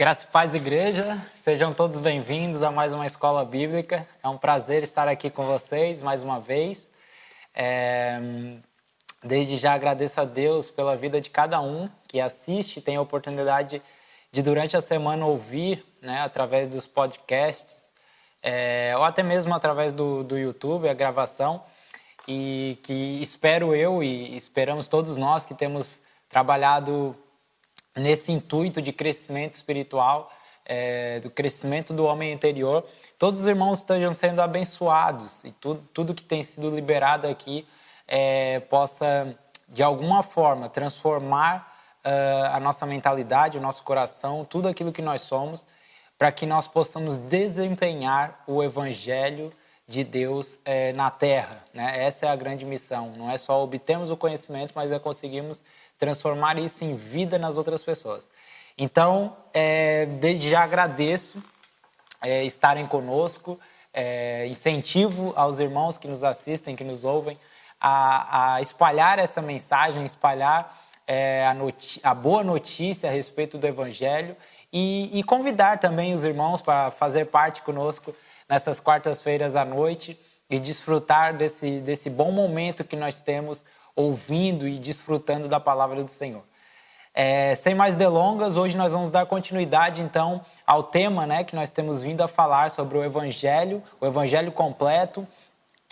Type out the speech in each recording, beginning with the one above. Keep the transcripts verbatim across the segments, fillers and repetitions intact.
Graça e paz, igreja. Sejam todos bem-vindos a mais uma Escola Bíblica. É um prazer estar aqui com vocês mais uma vez. É... Desde já agradeço a Deus pela vida de cada um que assiste, tem a oportunidade de durante a semana ouvir, né, através dos podcasts, é... ou até mesmo através do, do YouTube, a gravação. E que espero eu e esperamos todos nós que temos trabalhado nesse intuito de crescimento espiritual, é, do crescimento do homem interior, todos os irmãos estejam sendo abençoados e tudo, tudo que tem sido liberado aqui é, possa, de alguma forma, transformar uh, a nossa mentalidade, o nosso coração, tudo aquilo que nós somos, para que nós possamos desempenhar o Evangelho de Deus é, na Terra, né? Essa é a grande missão, não é só obtermos o conhecimento, mas é conseguirmos transformar isso em vida nas outras pessoas. Então, é, desde já agradeço é, estarem conosco, é, incentivo aos irmãos que nos assistem, que nos ouvem, a, a espalhar essa mensagem, espalhar é, a, a boa notícia a respeito do Evangelho e, e convidar também os irmãos para fazer parte conosco nessas quartas-feiras à noite e desfrutar desse, desse bom momento que nós temos ouvindo e desfrutando da palavra do Senhor. É, sem mais delongas, hoje nós vamos dar continuidade, então, ao tema, né, que nós temos vindo a falar sobre o Evangelho, o Evangelho completo.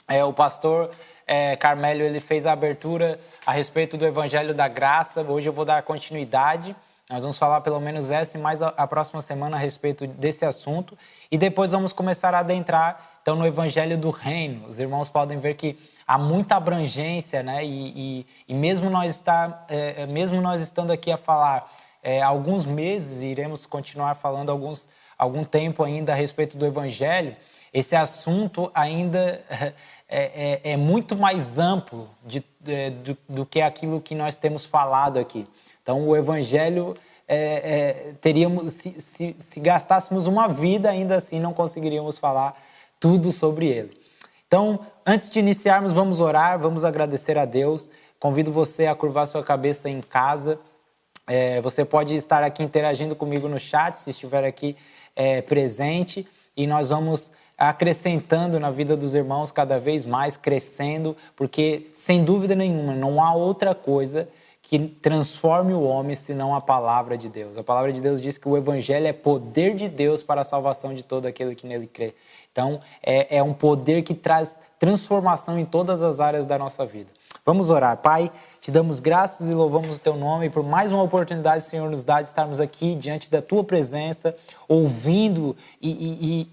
É, o pastor é, Carmelo, ele fez a abertura a respeito do Evangelho da Graça. Hoje eu vou dar continuidade. Nós vamos falar pelo menos essa e mais a, a próxima semana a respeito desse assunto. E depois vamos começar a adentrar, então, no Evangelho do Reino. Os irmãos podem ver que há muita abrangência, né? E, e, e mesmo, nós estar, é, mesmo nós estando aqui a falar é, alguns meses, iremos continuar falando alguns, algum tempo ainda a respeito do Evangelho, esse assunto ainda é, é, é muito mais amplo de, é, do, do que aquilo que nós temos falado aqui. Então, o Evangelho, é, é, teríamos, se, se, se gastássemos uma vida, ainda assim não conseguiríamos falar tudo sobre ele. Então, antes de iniciarmos, vamos orar, vamos agradecer a Deus. Convido você a curvar sua cabeça em casa. É, você pode estar aqui interagindo comigo no chat, se estiver aqui é, presente. E nós vamos acrescentando na vida dos irmãos cada vez mais, crescendo, porque, sem dúvida nenhuma, não há outra coisa que transforme o homem senão a palavra de Deus. A palavra de Deus diz que o Evangelho é poder de Deus para a salvação de todo aquele que nele crê. Então, é, é um poder que traz transformação em todas as áreas da nossa vida. Vamos orar. Pai, te damos graças e louvamos o teu nome por mais uma oportunidade que o Senhor nos dá de estarmos aqui diante da tua presença, ouvindo e, e, e,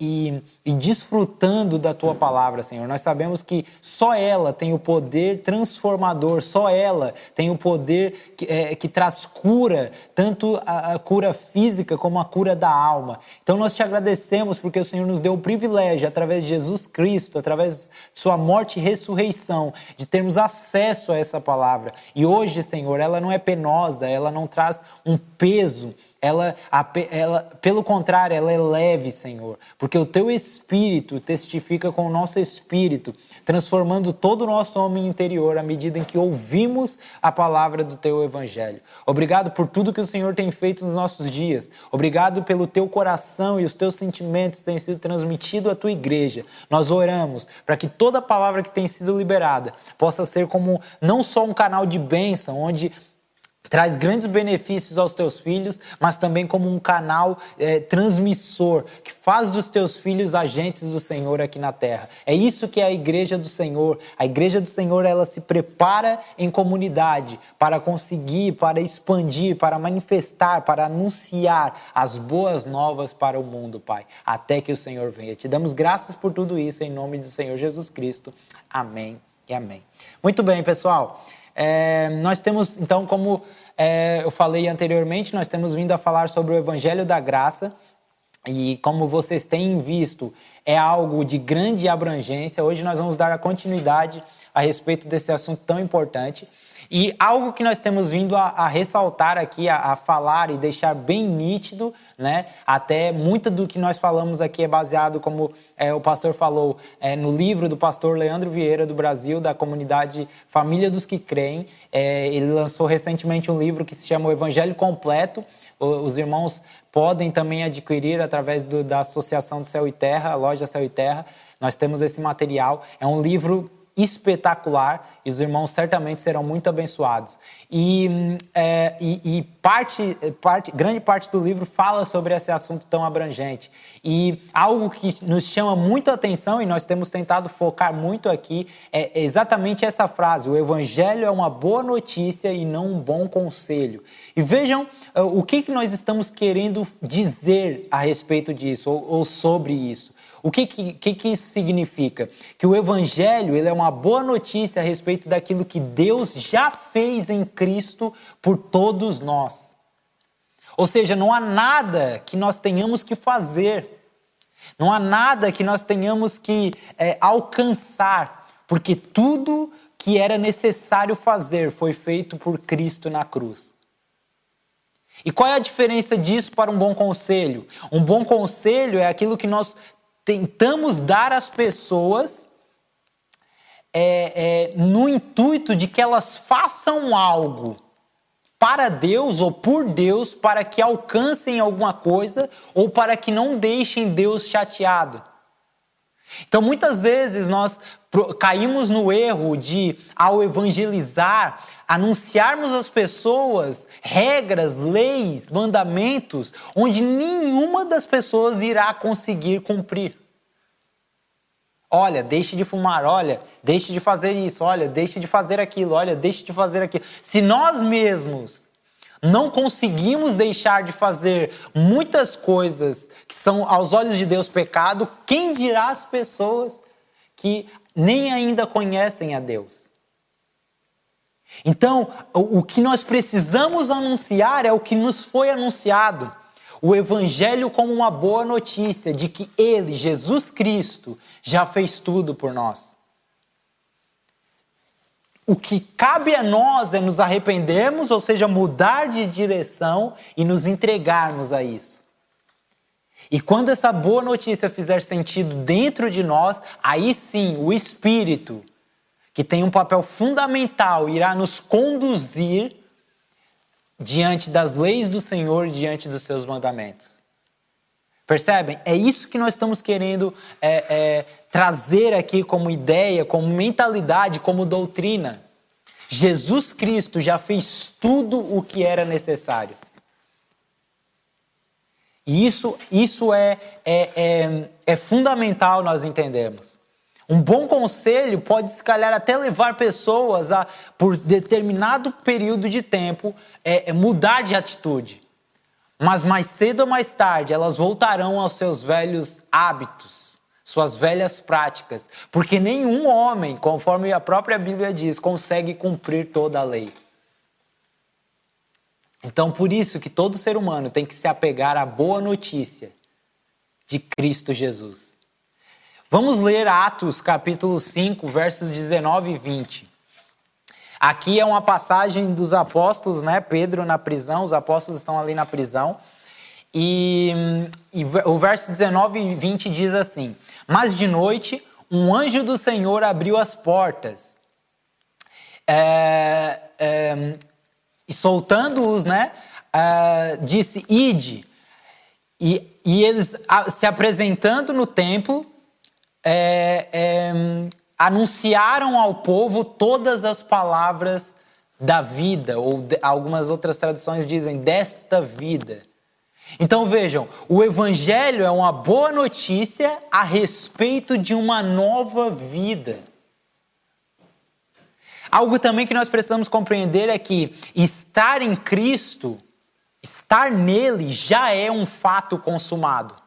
e, e desfrutando da tua palavra, Senhor. Nós sabemos que só ela tem o poder transformador, só ela tem o poder que, é, que traz cura, tanto a, a cura física como a cura da alma. Então nós te agradecemos porque o Senhor nos deu o privilégio, através de Jesus Cristo, através de sua morte e ressurreição, de termos acesso a essa palavra. E hoje, Senhor, ela não é penosa, ela não traz um peso, ela, ela, pelo contrário, ela é leve, Senhor, porque o teu Espírito testifica com o nosso Espírito, transformando todo o nosso homem interior à medida em que ouvimos a palavra do teu Evangelho. Obrigado por tudo que o Senhor tem feito nos nossos dias. Obrigado pelo teu coração e os teus sentimentos que têm sido transmitidos à tua igreja. Nós oramos para que toda palavra que tem sido liberada possa ser como não só um canal de bênção, onde traz grandes benefícios aos teus filhos, mas também como um canal é, transmissor, que faz dos teus filhos agentes do Senhor aqui na terra. É isso que é a Igreja do Senhor. A Igreja do Senhor, ela se prepara em comunidade para conseguir, para expandir, para manifestar, para anunciar as boas novas para o mundo, Pai, até que o Senhor venha. Te damos graças por tudo isso, em nome do Senhor Jesus Cristo. Amém e amém. Muito bem, pessoal. É, nós temos, então, como é, eu falei anteriormente, nós temos vindo a falar sobre o Evangelho da Graça e, como vocês têm visto, é algo de grande abrangência. Hoje nós vamos dar a continuidade a respeito desse assunto tão importante. E algo que nós temos vindo a, a ressaltar aqui, a, a falar e deixar bem nítido, né? Até muito do que nós falamos aqui é baseado, como é, o pastor falou, é, no livro do pastor Leandro Vieira do Brasil, da comunidade Família dos que Crem. É, ele lançou recentemente um livro que se chama O Evangelho Completo, Os irmãos podem também adquirir através do, da Associação do Céu e Terra, a loja Céu e Terra. Nós temos esse material. É um livro espetacular e os irmãos certamente serão muito abençoados. E, é, e, e parte, parte, grande parte do livro fala sobre esse assunto tão abrangente. E algo que nos chama muito a atenção e nós temos tentado focar muito aqui é exatamente essa frase: o Evangelho é uma boa notícia e não um bom conselho. E vejam o que, que nós estamos querendo dizer a respeito disso ou, ou sobre isso. O que, que, que isso significa? Que o Evangelho ele é uma boa notícia a respeito daquilo que Deus já fez em Cristo por todos nós. Ou seja, não há nada que nós tenhamos que fazer, não há nada que nós tenhamos que é, alcançar, porque tudo que era necessário fazer foi feito por Cristo na cruz. E qual é a diferença disso para um bom conselho? Um bom conselho é aquilo que nós tentamos dar às pessoas é, é, no intuito de que elas façam algo para Deus ou por Deus, para que alcancem alguma coisa ou para que não deixem Deus chateado. Então, muitas vezes nós caímos no erro de, ao evangelizar, anunciarmos às pessoas regras, leis, mandamentos, onde nenhuma das pessoas irá conseguir cumprir. Olha, deixe de fumar, olha, deixe de fazer isso, olha, deixe de fazer aquilo, olha, deixe de fazer aquilo. Se nós mesmos não conseguimos deixar de fazer muitas coisas que são, aos olhos de Deus, pecado, quem dirá às pessoas que nem ainda conhecem a Deus? Então, o que nós precisamos anunciar é o que nos foi anunciado. O Evangelho como uma boa notícia de que Ele, Jesus Cristo, já fez tudo por nós. O que cabe a nós é nos arrependermos, ou seja, mudar de direção e nos entregarmos a isso. E quando essa boa notícia fizer sentido dentro de nós, aí sim o Espírito, que tem um papel fundamental, irá nos conduzir diante das leis do Senhor, diante dos seus mandamentos. Percebem? É isso que nós estamos querendo é, é, trazer aqui como ideia, como mentalidade, como doutrina. Jesus Cristo já fez tudo o que era necessário. E isso, isso é, é, é, é fundamental nós entendermos. Um bom conselho pode, se calhar, até levar pessoas a, por determinado período de tempo, é, mudar de atitude. Mas mais cedo ou mais tarde, elas voltarão aos seus velhos hábitos, suas velhas práticas. Porque nenhum homem, conforme a própria Bíblia diz, consegue cumprir toda a lei. Então, por isso que todo ser humano tem que se apegar à boa notícia de Cristo Jesus. Vamos ler Atos capítulo cinco, versos dezenove e vinte. Aqui é uma passagem dos apóstolos, né? Pedro na prisão, os apóstolos estão ali na prisão. E, e o verso dezenove e vinte diz assim: mas de noite um anjo do Senhor abriu as portas, é, é, e soltando-os, né? É, disse: ide. E, e eles se apresentando no templo, É, é, anunciaram ao povo todas as palavras da vida, ou de, algumas outras traduções dizem desta vida. Então vejam, o Evangelho é uma boa notícia a respeito de uma nova vida. Algo também que nós precisamos compreender é que estar em Cristo, estar nele, já é um fato consumado.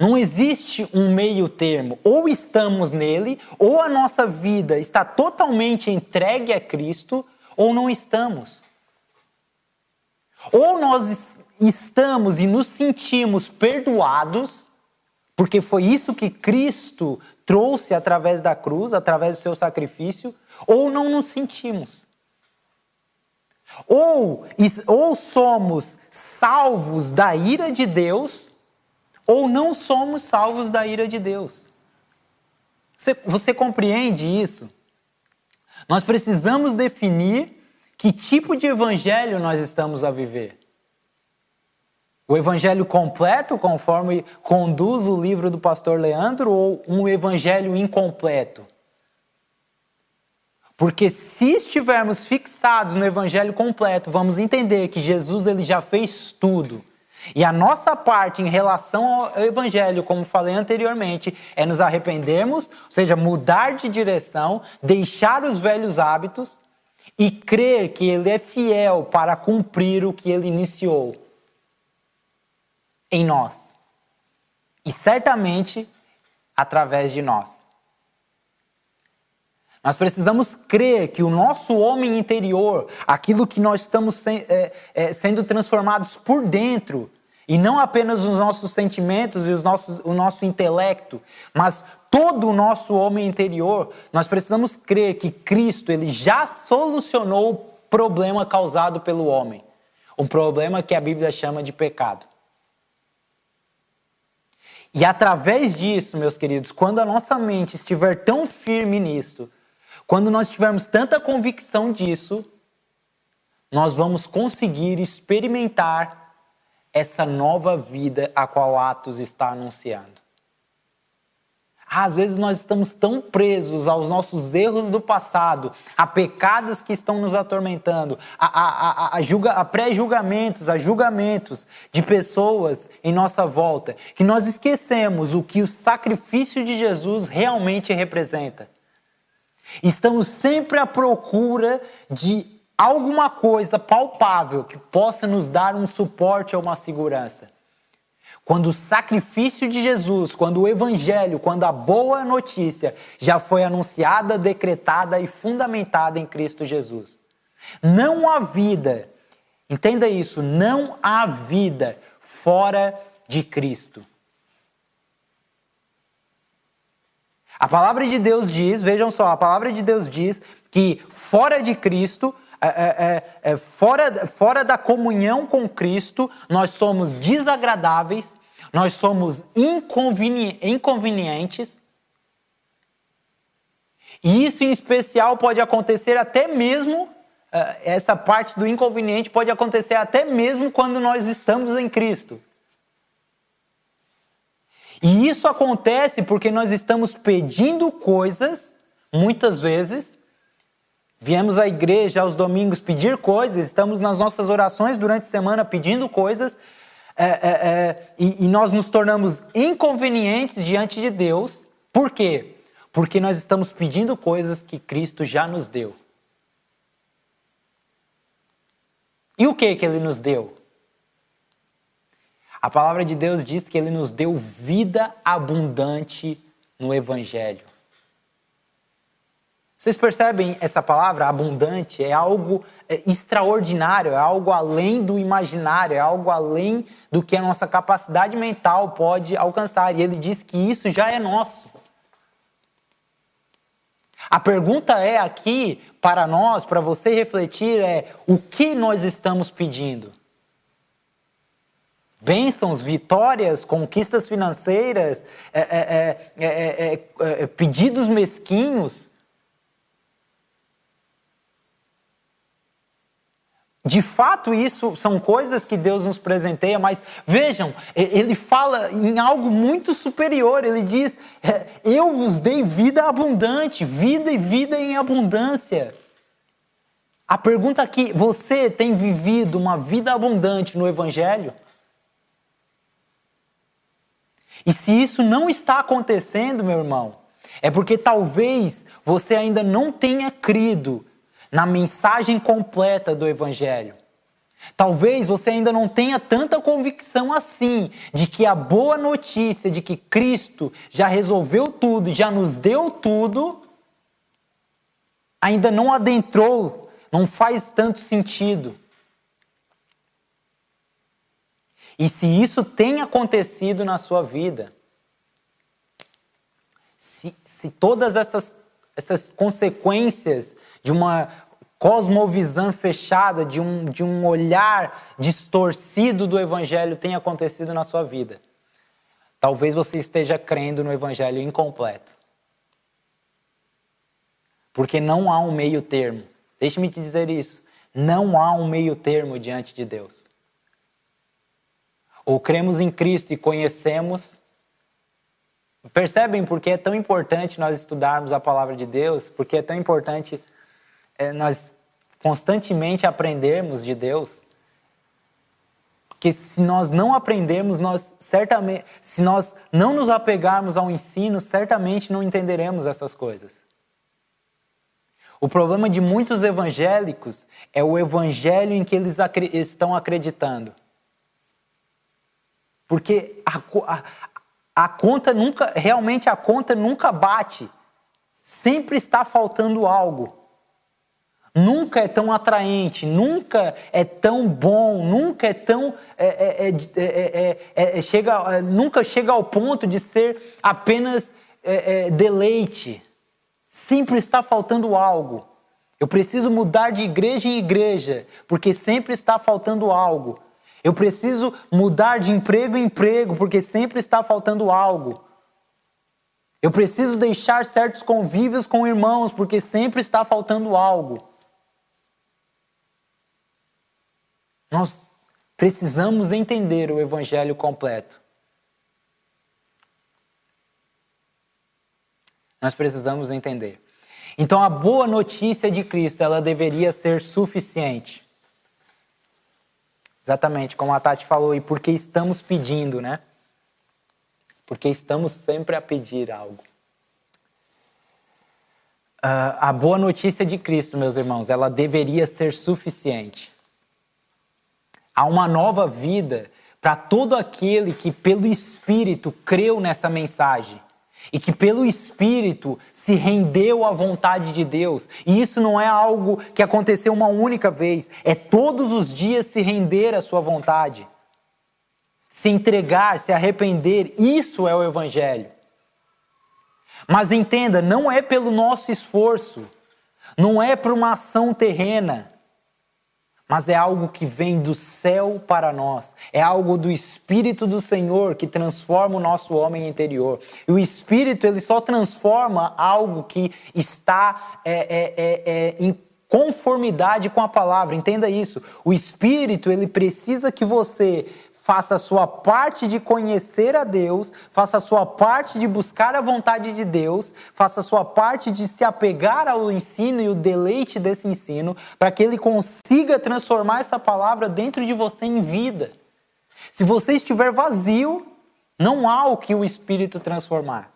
Não existe um meio termo. Ou estamos nele, ou a nossa vida está totalmente entregue a Cristo, ou não estamos. Ou nós estamos e nos sentimos perdoados, porque foi isso que Cristo trouxe através da cruz, através do seu sacrifício, ou não nos sentimos. Ou, ou somos salvos da ira de Deus, ou não somos salvos da ira de Deus. Você, você compreende isso? Nós precisamos definir que tipo de evangelho nós estamos a viver. O Evangelho completo, conforme conduz o livro do pastor Leandro, ou um Evangelho incompleto? Porque se estivermos fixados no Evangelho completo, vamos entender que Jesus ele já fez tudo. E a nossa parte em relação ao Evangelho, como falei anteriormente, é nos arrependermos, ou seja, mudar de direção, deixar os velhos hábitos e crer que ele é fiel para cumprir o que ele iniciou em nós. E certamente através de nós. Nós precisamos crer que o nosso homem interior, aquilo que nós estamos se, é, é, sendo transformados por dentro, e não apenas os nossos sentimentos e os nossos, o nosso intelecto, mas todo o nosso homem interior, nós precisamos crer que Cristo ele já solucionou o problema causado pelo homem. Um problema que a Bíblia chama de pecado. E através disso, meus queridos, quando a nossa mente estiver tão firme nisso, quando nós tivermos tanta convicção disso, nós vamos conseguir experimentar essa nova vida a qual Atos está anunciando. Às vezes nós estamos tão presos aos nossos erros do passado, a pecados que estão nos atormentando, a, a, a, a, julga, a pré-julgamentos, a julgamentos de pessoas em nossa volta, que nós esquecemos o que o sacrifício de Jesus realmente representa. Estamos sempre à procura de alguma coisa palpável que possa nos dar um suporte ou uma segurança. Quando o sacrifício de Jesus, quando o Evangelho, quando a boa notícia já foi anunciada, decretada e fundamentada em Cristo Jesus. Não há vida, entenda isso, não há vida fora de Cristo. A palavra de Deus diz, vejam só, a palavra de Deus diz que fora de Cristo, é, é, é, fora, fora da comunhão com Cristo, nós somos desagradáveis, nós somos inconveni- inconvenientes. E isso em especial pode acontecer até mesmo, essa parte do inconveniente pode acontecer até mesmo quando nós estamos em Cristo. E isso acontece porque nós estamos pedindo coisas, muitas vezes. Viemos à igreja aos domingos pedir coisas, estamos nas nossas orações durante a semana pedindo coisas, é, é, é, e, e nós nos tornamos inconvenientes diante de Deus. Por quê? Porque nós estamos pedindo coisas que Cristo já nos deu. E o que que Ele nos deu? A palavra de Deus diz que Ele nos deu vida abundante no Evangelho. Vocês percebem essa palavra, abundante? É algo extraordinário, é algo além do imaginário, é algo além do que a nossa capacidade mental pode alcançar. E Ele diz que isso já é nosso. A pergunta é aqui, para nós, para você refletir, é o que nós estamos pedindo? Bênçãos, vitórias, conquistas financeiras, é, é, é, é, é, é, pedidos mesquinhos. De fato, isso são coisas que Deus nos presenteia, mas vejam, ele fala em algo muito superior. Ele diz, eu vos dei vida abundante, vida e vida em abundância. A pergunta aqui, você tem vivido uma vida abundante no Evangelho? E se isso não está acontecendo, meu irmão, é porque talvez você ainda não tenha crido na mensagem completa do Evangelho. Talvez você ainda não tenha tanta convicção assim de que a boa notícia de que Cristo já resolveu tudo, já nos deu tudo, ainda não adentrou, não faz tanto sentido. E se isso tem acontecido na sua vida, se, se todas essas, essas consequências de uma cosmovisão fechada, de um, de um olhar distorcido do Evangelho tem acontecido na sua vida, talvez você esteja crendo no Evangelho incompleto. Porque não há um meio termo. Deixe-me te dizer isso. Não há um meio termo diante de Deus. ou cremos em Cristo e conhecemos. Percebem porque é tão importante nós estudarmos a palavra de Deus? Porque é tão importante nós constantemente aprendermos de Deus? Porque se nós não aprendermos, nós certamente, se nós não nos apegarmos ao ensino, certamente não entenderemos essas coisas. O problema de muitos evangélicos é o evangelho em que eles acre- estão acreditando. Porque a, a, a conta nunca, realmente a conta nunca bate. Sempre está faltando algo. Nunca é tão atraente, nunca é tão bom, nunca é tão... É, é, é, é, é, chega, é, nunca chega ao ponto de ser apenas é, é, deleite. Sempre está faltando algo. Eu preciso mudar de igreja em igreja, porque sempre está faltando algo. Eu preciso mudar de emprego em emprego, porque sempre está faltando algo. Eu preciso deixar certos convívios com irmãos, porque sempre está faltando algo. Nós precisamos entender o evangelho completo. Nós precisamos entender. Então, a boa notícia de Cristo, ela deveria ser suficiente. Exatamente, como a Tati falou, e porque estamos pedindo, né? Porque estamos sempre a pedir algo. Uh, a boa notícia de Cristo, meus irmãos, ela deveria ser suficiente. Há uma nova vida para todo aquele que, pelo Espírito, creu nessa mensagem. E que pelo Espírito se rendeu à vontade de Deus. E isso não é algo que aconteceu uma única vez. É todos os dias se render à sua vontade. Se entregar, se arrepender. Isso é o Evangelho. Mas entenda, não é pelo nosso esforço. Não é por uma ação terrena. Mas é algo que vem do céu para nós. É algo do Espírito do Senhor que transforma o nosso homem interior. E o Espírito, ele só transforma algo que está é, é, é, é, em conformidade com a palavra. Entenda isso. O Espírito, ele precisa que você faça a sua parte de conhecer a Deus, faça a sua parte de buscar a vontade de Deus, faça a sua parte de se apegar ao ensino e o deleite desse ensino, para que ele consiga transformar essa palavra dentro de você em vida. Se você estiver vazio, não há o que o Espírito transformar.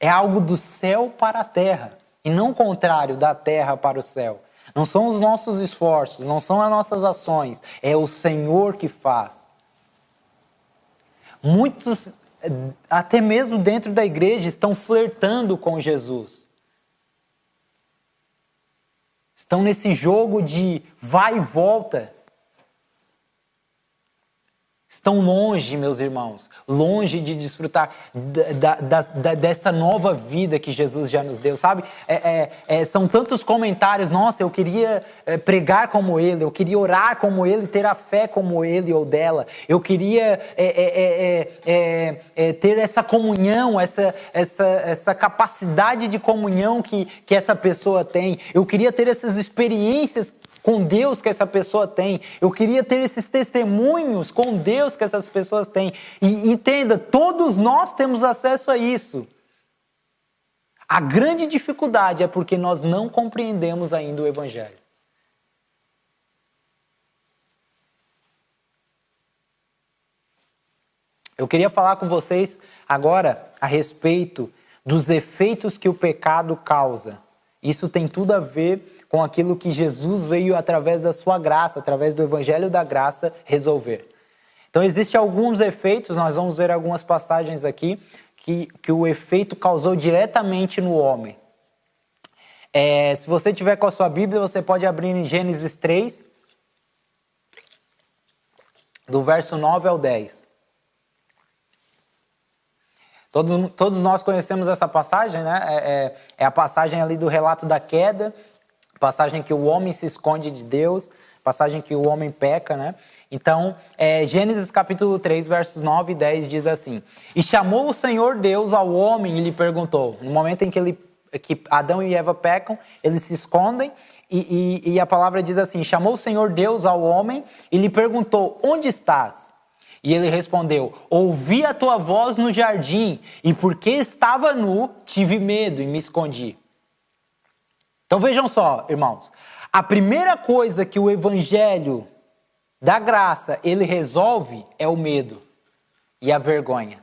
É algo do céu para a terra, e não o contrário, da terra para o céu. Não são os nossos esforços, não são as nossas ações. É o Senhor que faz. Muitos, até mesmo dentro da igreja, estão flertando com Jesus. Estão nesse jogo de vai e volta. Estão longe, meus irmãos. Longe de desfrutar da, da, da, dessa nova vida que Jesus já nos deu, sabe? É, é, é, são tantos comentários. Nossa, eu queria pregar como ele. Eu queria orar como ele. Ter a fé como ele ou dela. Eu queria é, é, é, é, é, ter essa comunhão, essa, essa, essa capacidade de comunhão que, que essa pessoa tem. Eu queria ter essas experiências com Deus que essa pessoa tem. Eu queria ter esses testemunhos com Deus que essas pessoas têm. E entenda, todos nós temos acesso a isso. A grande dificuldade é porque nós não compreendemos ainda o Evangelho. Eu queria falar com vocês agora a respeito dos efeitos que o pecado causa. Isso tem tudo a ver com aquilo que Jesus veio, através da sua graça, através do Evangelho da Graça, resolver. Então, existem alguns efeitos, nós vamos ver algumas passagens aqui, que, que o efeito causou diretamente no homem. É, se você tiver com a sua Bíblia, você pode abrir em Gênesis três, do verso nove ao dez. Todos, todos nós conhecemos essa passagem, né? É, é a passagem ali do relato da queda, passagem que o homem se esconde de Deus, passagem que o homem peca, né? Então, é, Gênesis capítulo três, versos nove e dez diz assim: E chamou o Senhor Deus ao homem e lhe perguntou. No momento em que, ele, que Adão e Eva pecam, eles se escondem e, e, e a palavra diz assim, chamou o Senhor Deus ao homem e lhe perguntou, onde estás? E ele respondeu, ouvi a tua voz no jardim e porque estava nu, tive medo e me escondi. Então vejam só, irmãos, a primeira coisa que o evangelho da graça, ele resolve é o medo e a vergonha.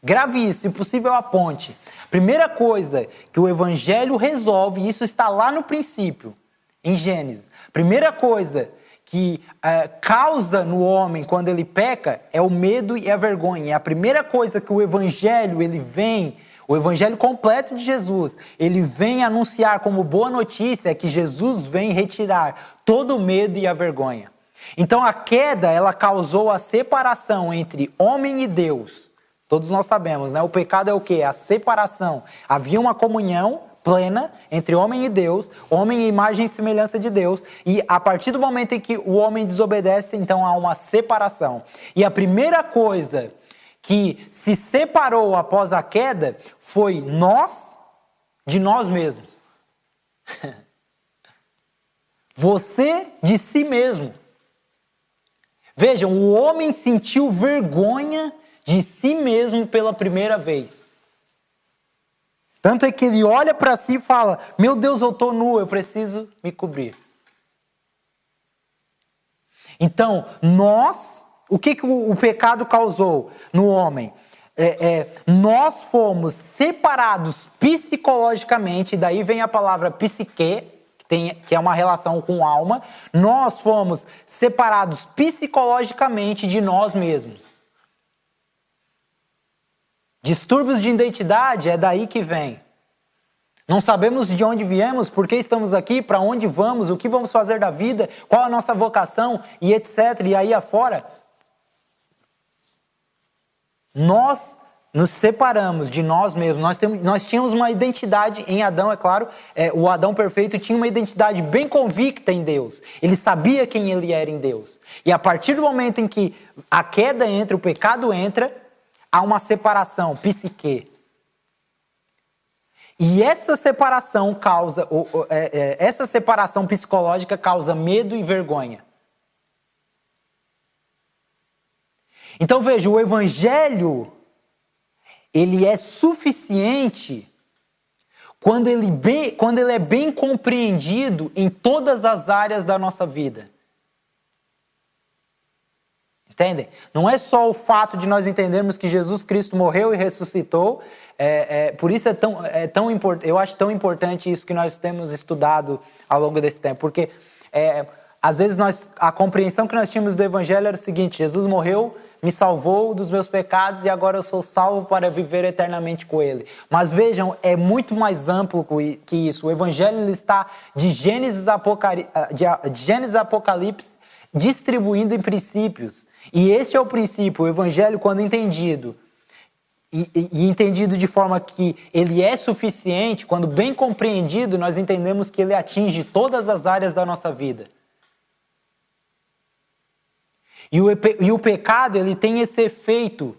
Grave isso, se possível aponte. Primeira coisa que o evangelho resolve, e isso está lá no princípio, em Gênesis. Primeira coisa que é, causa no homem quando ele peca é o medo e a vergonha. É a primeira coisa que o evangelho, ele vem, o evangelho completo de Jesus, ele vem anunciar como boa notícia, é que Jesus vem retirar todo o medo e a vergonha. Então a queda, ela causou a separação entre homem e Deus. Todos nós sabemos, né? O pecado é o quê? A separação. Havia uma comunhão plena entre homem e Deus, homem e imagem e semelhança de Deus. E a partir do momento em que o homem desobedece, então há uma separação. E a primeira coisa que se separou após a queda foi nós de nós mesmos. Você de si mesmo. Vejam, o homem sentiu vergonha de si mesmo pela primeira vez. Tanto é que ele olha para si e fala, meu Deus, eu estou nu, eu preciso me cobrir. Então, nós, o que, que o, o pecado causou no homem? É, é, nós fomos separados psicologicamente, daí vem a palavra psique, que, tem, que é uma relação com alma, nós fomos separados psicologicamente de nós mesmos. Distúrbios de identidade, é daí que vem. Não sabemos de onde viemos, por que estamos aqui, para onde vamos, o que vamos fazer da vida, qual a nossa vocação e etcétera. E aí afora, nós nos separamos de nós mesmos. Nós, temos, nós tínhamos uma identidade em Adão, é claro, é, o Adão perfeito tinha uma identidade bem convicta em Deus. Ele sabia quem ele era em Deus. E a partir do momento em que a queda entra, o pecado entra, há uma separação, psique. E essa separação causa, essa separação psicológica causa medo e vergonha. Então veja, o evangelho, ele é suficiente quando ele, bem, quando ele é bem compreendido em todas as áreas da nossa vida. Entendem? Não é só o fato de nós entendermos que Jesus Cristo morreu e ressuscitou, é, é, por isso é tão, é tão import, eu acho tão importante isso que nós temos estudado ao longo desse tempo, porque é, às vezes nós, a compreensão que nós tínhamos do Evangelho era o seguinte, Jesus morreu, me salvou dos meus pecados e agora eu sou salvo para viver eternamente com Ele. Mas vejam, é muito mais amplo que isso, o Evangelho ele está de Gênesis a Apocalipse distribuindo em princípios. E esse é o princípio, o evangelho quando entendido, e, e, e entendido de forma que ele é suficiente, quando bem compreendido, nós entendemos que ele atinge todas as áreas da nossa vida. E o, e o pecado, ele tem esse efeito,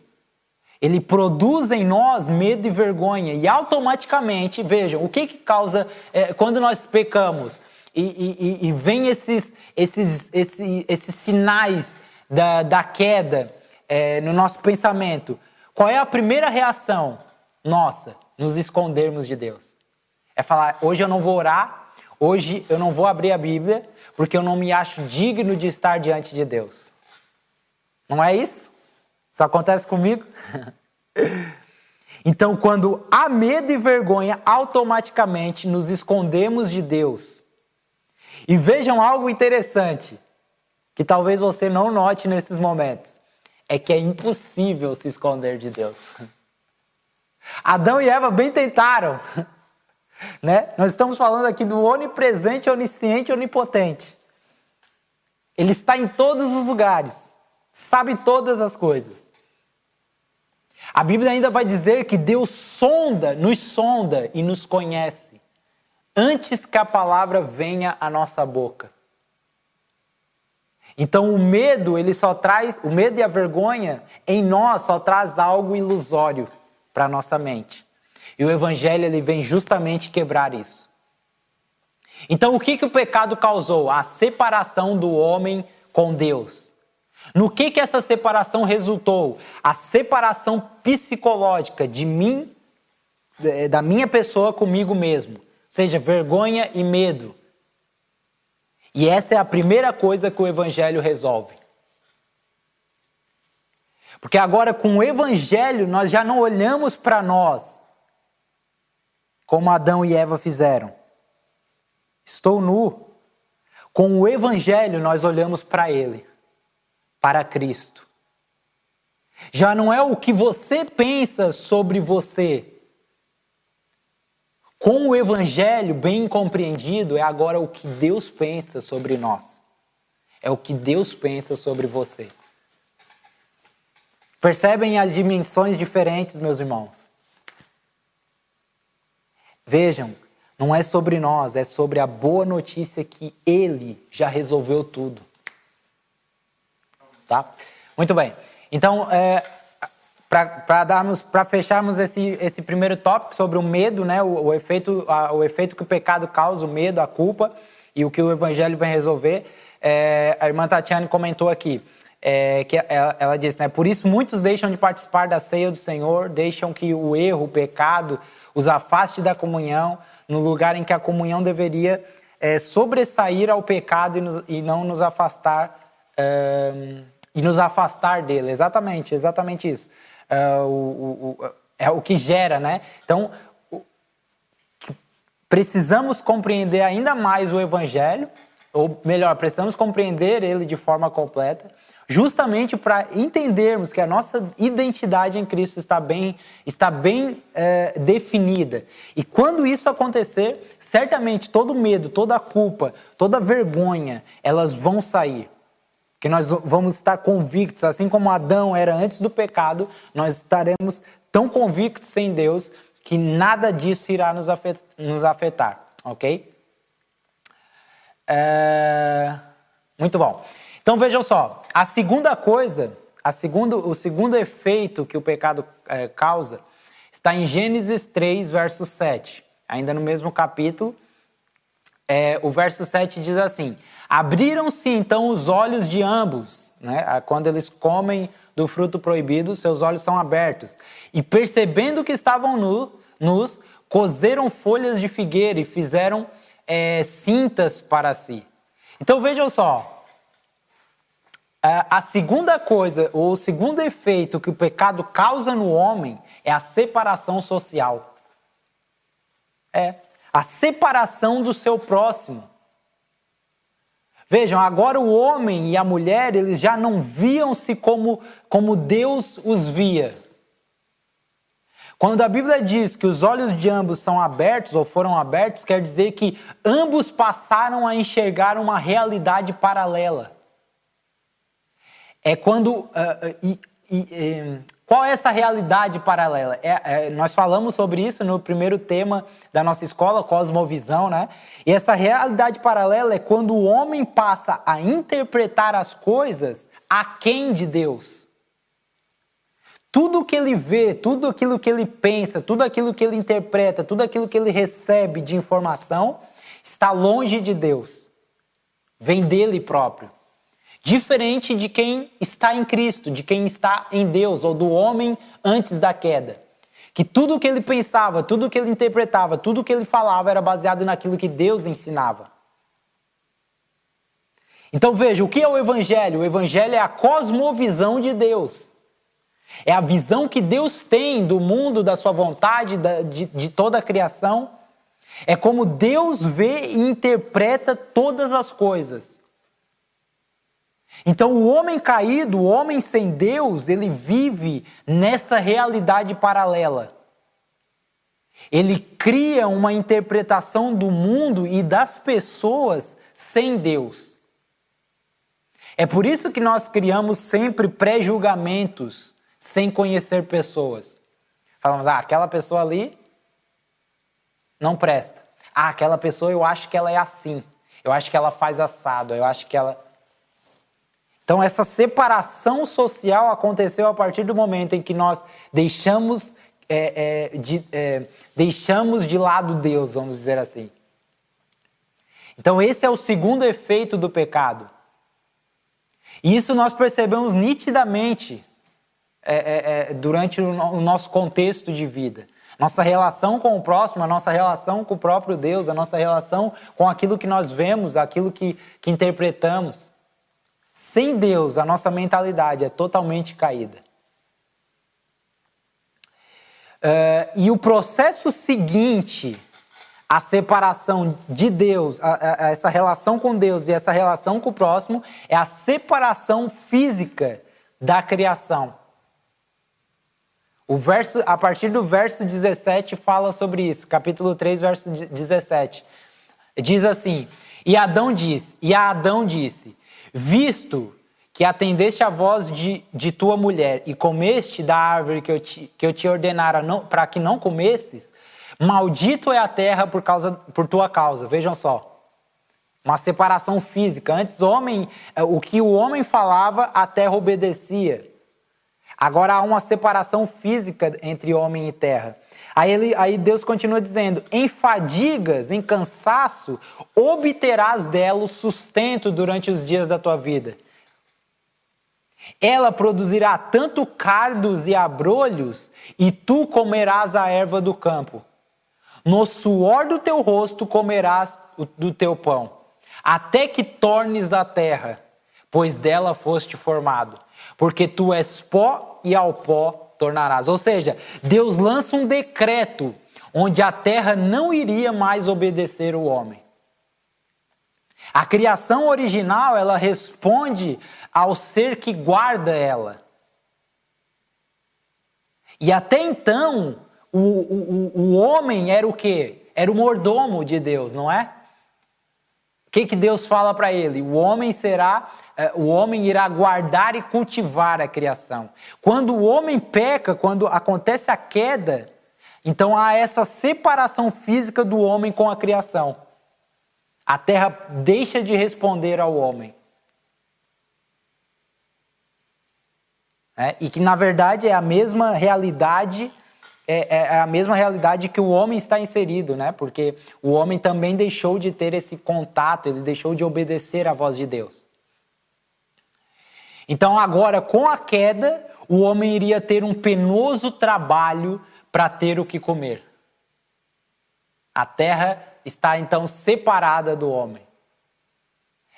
ele produz em nós medo e vergonha, e automaticamente, vejam, o que que causa é, quando nós pecamos e, e, e vem esses, esses, esses, esses sinais, Da, da queda é, no nosso pensamento, qual é a primeira reação nossa? Nos escondermos de Deus. É falar, hoje eu não vou orar, hoje eu não vou abrir a Bíblia, porque eu não me acho digno de estar diante de Deus. Não é isso? Isso acontece comigo? Então, quando há medo e vergonha, automaticamente nos escondemos de Deus. E vejam algo interessante, que talvez você não note nesses momentos, é que é impossível se esconder de Deus. Adão e Eva bem tentaram, né? Nós estamos falando aqui do onipresente, onisciente, onipotente. Ele está em todos os lugares, sabe todas as coisas. A Bíblia ainda vai dizer que Deus sonda, nos sonda e nos conhece, antes que a palavra venha à nossa boca. Então o medo, ele só traz, o medo e a vergonha em nós só traz algo ilusório para a nossa mente. E o evangelho, ele vem justamente quebrar isso. Então, o que, que o pecado causou? A separação do homem com Deus. No que, que essa separação resultou? A separação psicológica de mim, da minha pessoa comigo mesmo. Ou seja, vergonha e medo. E essa é a primeira coisa que o Evangelho resolve. Porque agora, com o Evangelho, nós já não olhamos para nós como Adão e Eva fizeram. Estou nu. Com o Evangelho, nós olhamos para Ele, para Cristo. Já não é o que você pensa sobre você. Com o Evangelho bem compreendido, é agora o que Deus pensa sobre nós. É o que Deus pensa sobre você. Percebem as dimensões diferentes, meus irmãos? Vejam, não é sobre nós, é sobre a boa notícia que Ele já resolveu tudo. Tá? Muito bem. Então, é, para fecharmos esse, esse primeiro tópico sobre o medo, né, o, o, efeito, a, o efeito que o pecado causa, o medo, a culpa e o que o Evangelho vem resolver, é, a irmã Tatiane comentou aqui. É, que ela, ela disse, né? Por isso muitos deixam de participar da ceia do Senhor, deixam que o erro, o pecado, os afaste da comunhão, no lugar em que a comunhão deveria é, sobressair ao pecado e, nos, e não nos afastar um, e nos afastar dele. Exatamente, exatamente isso. Uh, o, o, o, é o que gera, né? Então, o, precisamos compreender ainda mais o Evangelho, ou melhor, precisamos compreender ele de forma completa, justamente para entendermos que a nossa identidade em Cristo está bem, está bem é, definida. E quando isso acontecer, certamente todo medo, toda culpa, toda vergonha, elas vão sair. Porque nós vamos estar convictos, assim como Adão era antes do pecado, nós estaremos tão convictos em Deus que nada disso irá nos afetar, nos afetar, ok? É... Muito bom. Então vejam só, a segunda coisa, a segundo, o segundo efeito que o pecado é, causa está em Gênesis três, verso sete. Ainda no mesmo capítulo, é, o verso sete diz assim: abriram-se então os olhos de ambos, né? Quando eles comem do fruto proibido, seus olhos são abertos. E percebendo que estavam nu, nus, coseram folhas de figueira e fizeram é, cintas para si. Então vejam só. A segunda coisa, ou o segundo efeito que o pecado causa no homem é a separação social. É, a separação do seu próximo. Vejam, agora o homem e a mulher, eles já não viam-se como, como Deus os via. Quando a Bíblia diz que os olhos de ambos são abertos ou foram abertos, quer dizer que ambos passaram a enxergar uma realidade paralela. É quando... Uh, e, e, um, qual é essa realidade paralela? É, é, nós falamos sobre isso no primeiro tema da nossa escola, Cosmovisão, né? E essa realidade paralela é quando o homem passa a interpretar as coisas aquém de Deus. Tudo o que ele vê, tudo aquilo que ele pensa, tudo aquilo que ele interpreta, tudo aquilo que ele recebe de informação está longe de Deus. Vem dele próprio. Diferente de quem está em Cristo, de quem está em Deus, ou do homem antes da queda. Que tudo o que ele pensava, tudo o que ele interpretava, tudo o que ele falava era baseado naquilo que Deus ensinava. Então veja, o que é o Evangelho? O Evangelho é a cosmovisão de Deus. É a visão que Deus tem do mundo, da sua vontade, de, de toda a criação. É como Deus vê e interpreta todas as coisas. Então o homem caído, o homem sem Deus, ele vive nessa realidade paralela. Ele cria uma interpretação do mundo e das pessoas sem Deus. É por isso que nós criamos sempre pré-julgamentos sem conhecer pessoas. Falamos, ah, aquela pessoa ali não presta. Ah, aquela pessoa eu acho que ela é assim. Eu acho que ela faz assado, eu acho que ela... Então, essa separação social aconteceu a partir do momento em que nós deixamos, é, é, de, é, deixamos de lado Deus, vamos dizer assim. Então esse é o segundo efeito do pecado. E isso nós percebemos nitidamente é, é, é, durante o, no, o nosso contexto de vida. Nossa relação com o próximo, a nossa relação com o próprio Deus, a nossa relação com aquilo que nós vemos, aquilo que, que interpretamos. Sem Deus, a nossa mentalidade é totalmente caída. Uh, e o processo seguinte, a separação de Deus, a, a, a essa relação com Deus e essa relação com o próximo, é a separação física da criação. O verso, a partir do verso dezessete fala sobre isso, capítulo três, verso dezessete. Diz assim, e Adão disse, e a Adão disse, visto que atendeste à voz de, de tua mulher e comeste da árvore que eu te, que eu te ordenara para que não comesses, maldito é a terra por, causa, por tua causa. Vejam só, uma separação física. Antes, homem, o que o homem falava, a terra obedecia. Agora há uma separação física entre homem e terra. Aí, ele, aí Deus continua dizendo, em fadigas, em cansaço, obterás dela o sustento durante os dias da tua vida. Ela produzirá tanto cardos e abrolhos, e tu comerás a erva do campo. No suor do teu rosto comerás do teu pão, até que tornes a terra, pois dela foste formado. Porque tu és pó e ao pó tornarás. Ou seja, Deus lança um decreto onde a terra não iria mais obedecer o homem. A criação original, ela responde ao ser que guarda ela. E até então, o, o, o homem era o quê? Era o mordomo de Deus, não é? O que, que Deus fala para ele? O homem será... O homem irá guardar e cultivar a criação. Quando o homem peca, quando acontece a queda, então há essa separação física do homem com a criação. A terra deixa de responder ao homem. É, e que, na verdade, é a mesma realidade, é, é a mesma realidade que o homem está inserido, né? Porque o homem também deixou de ter esse contato, ele deixou de obedecer à voz de Deus. Então agora, com a queda, o homem iria ter um penoso trabalho para ter o que comer. A terra está então separada do homem.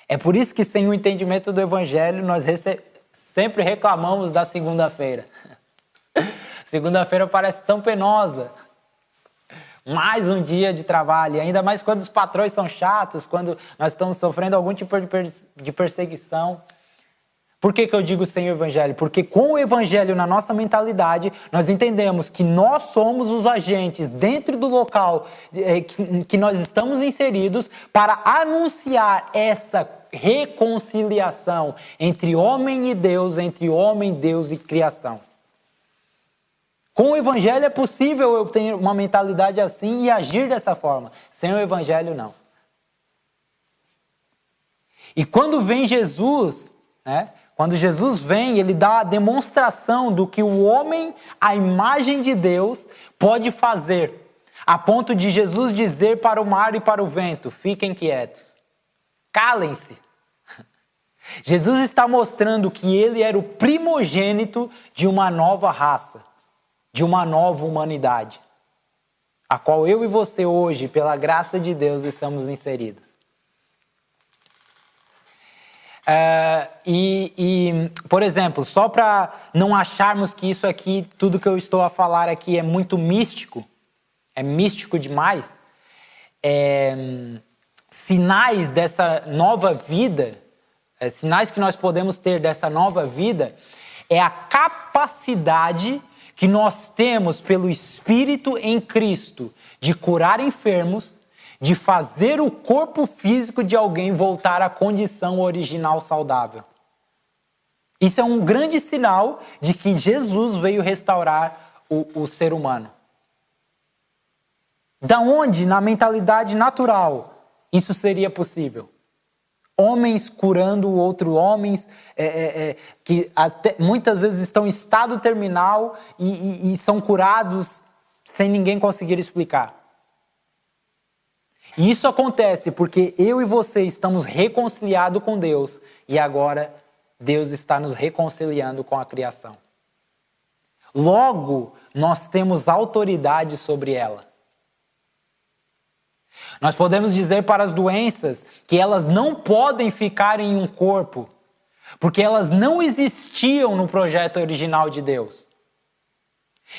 É por isso que sem o entendimento do Evangelho, nós rece- sempre reclamamos da segunda-feira. Segunda-feira parece tão penosa. Mais um dia de trabalho, ainda mais quando os patrões são chatos, quando nós estamos sofrendo algum tipo de, perse- de perseguição. Por que que eu digo sem o Evangelho? Porque com o Evangelho na nossa mentalidade, nós entendemos que nós somos os agentes dentro do local que nós estamos inseridos para anunciar essa reconciliação entre homem e Deus, entre homem, Deus e criação. Com o Evangelho é possível eu ter uma mentalidade assim e agir dessa forma. Sem o Evangelho, não. E quando vem Jesus, né? Quando Jesus vem, ele dá a demonstração do que o homem, a imagem de Deus, pode fazer. A ponto de Jesus dizer para o mar e para o vento, fiquem quietos, calem-se. Jesus está mostrando que ele era o primogênito de uma nova raça, de uma nova humanidade, a qual eu e você hoje, pela graça de Deus, estamos inseridos. Uh, e, e, por exemplo, só para não acharmos que isso aqui, tudo que eu estou a falar aqui é muito místico, é místico demais, é, sinais dessa nova vida, é, sinais que nós podemos ter dessa nova vida, é a capacidade que nós temos pelo Espírito em Cristo de curar enfermos, de fazer o corpo físico de alguém voltar à condição original saudável. Isso é um grande sinal de que Jesus veio restaurar o, o ser humano. Da onde, na mentalidade natural, isso seria possível? Homens curando outros homens, é, é, é, que até, muitas vezes estão em estado terminal e, e, e são curados sem ninguém conseguir explicar. E isso acontece porque eu e você estamos reconciliados com Deus e agora Deus está nos reconciliando com a criação. Logo, nós temos autoridade sobre ela. Nós podemos dizer para as doenças que elas não podem ficar em um corpo, porque elas não existiam no projeto original de Deus.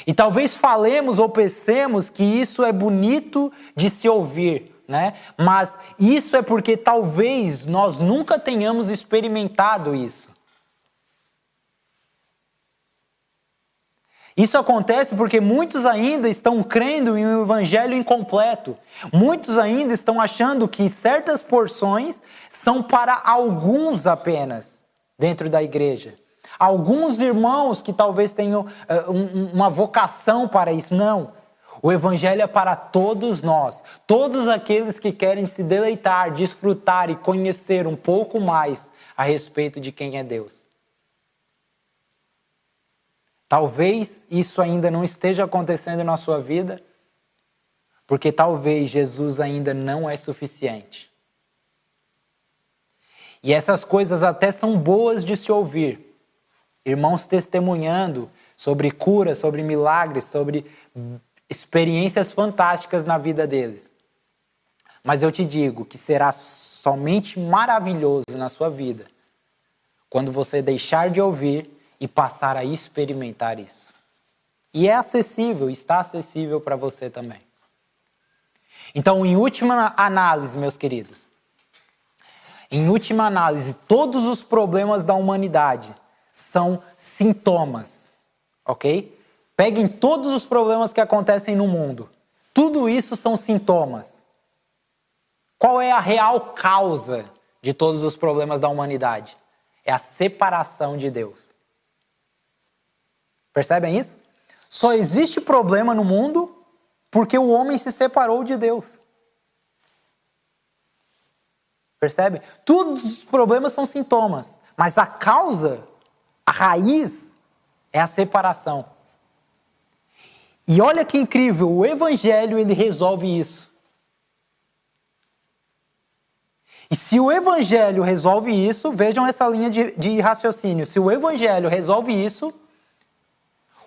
E talvez falemos ou pensemos que isso é bonito de se ouvir, né? Mas isso é porque talvez nós nunca tenhamos experimentado isso. Isso acontece porque muitos ainda estão crendo em um evangelho incompleto. Muitos ainda estão achando que certas porções são para alguns apenas dentro da igreja. Alguns irmãos que talvez tenham uma vocação para isso. Não. O evangelho é para todos nós. Todos aqueles que querem se deleitar, desfrutar e conhecer um pouco mais a respeito de quem é Deus. Talvez isso ainda não esteja acontecendo na sua vida, porque talvez Jesus ainda não é suficiente. E essas coisas até são boas de se ouvir. Irmãos testemunhando sobre cura, sobre milagres, sobre experiências fantásticas na vida deles. Mas eu te digo que será somente maravilhoso na sua vida quando você deixar de ouvir e passar a experimentar isso. E é acessível, está acessível para você também. Então, em última análise, meus queridos, em última análise, todos os problemas da humanidade são sintomas, ok? Peguem todos os problemas que acontecem no mundo. Tudo isso são sintomas. Qual é a real causa de todos os problemas da humanidade? É a separação de Deus. Percebem isso? Só existe problema no mundo porque o homem se separou de Deus. Percebem? Todos os problemas são sintomas, mas a causa... a raiz é a separação. E olha que incrível, o evangelho ele resolve isso. E se o evangelho resolve isso, vejam essa linha de, de raciocínio. Se o evangelho resolve isso,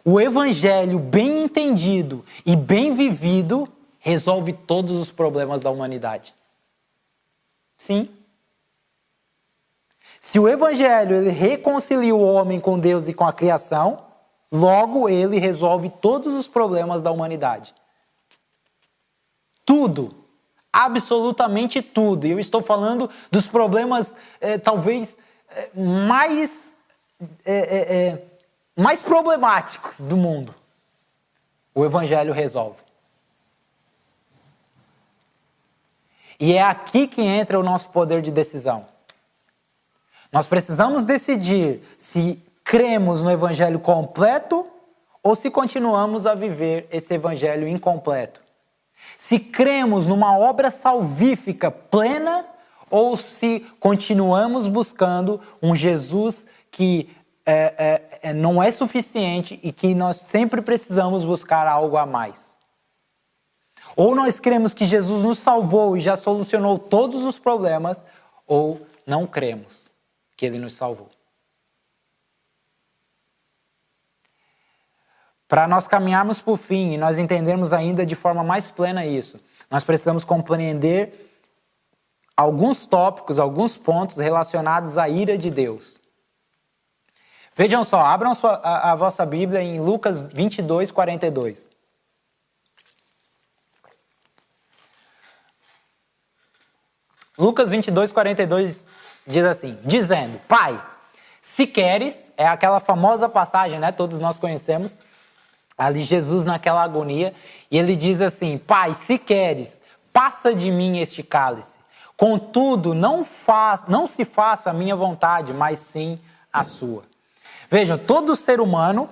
o evangelho bem entendido e bem vivido resolve todos os problemas da humanidade. Sim. Se o evangelho ele reconcilia o homem com Deus e com a criação, logo ele resolve todos os problemas da humanidade. Tudo, absolutamente tudo. E eu estou falando dos problemas eh, talvez eh, mais, eh, eh, mais problemáticos do mundo. O evangelho resolve. E é aqui que entra o nosso poder de decisão. Nós precisamos decidir se cremos no evangelho completo ou se continuamos a viver esse evangelho incompleto. Se cremos numa obra salvífica plena ou se continuamos buscando um Jesus que é, é, não é suficiente e que nós sempre precisamos buscar algo a mais. Ou nós cremos que Jesus nos salvou e já solucionou todos os problemas, ou não cremos que ele nos salvou. Para nós caminharmos para o fim e nós entendermos ainda de forma mais plena isso, nós precisamos compreender alguns tópicos, alguns pontos relacionados à ira de Deus. Vejam só, abram sua, a, a vossa Bíblia em Lucas vinte e dois, quarenta e dois. Lucas vinte e dois, quarenta e dois diz assim, dizendo, Pai, se queres, é aquela famosa passagem, né? Todos nós conhecemos, ali Jesus naquela agonia, e ele diz assim, Pai, se queres, passa de mim este cálice, contudo, não, faz, não se faça a minha vontade, mas sim a sua. Vejam, todo ser humano,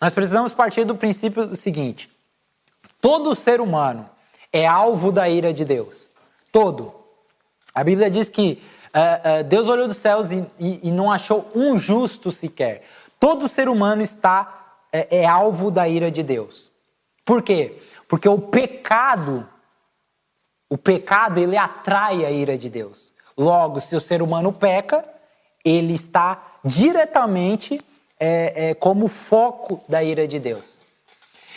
nós precisamos partir do princípio seguinte, todo ser humano é alvo da ira de Deus, todo. A Bíblia diz que Uh, uh, Deus olhou dos céus e, e, e não achou um justo sequer. Todo ser humano está, é, é alvo da ira de Deus. Por quê? Porque o pecado, O pecado, ele atrai a ira de Deus. Logo, se o ser humano peca, ele está diretamente é, é, como foco da ira de Deus.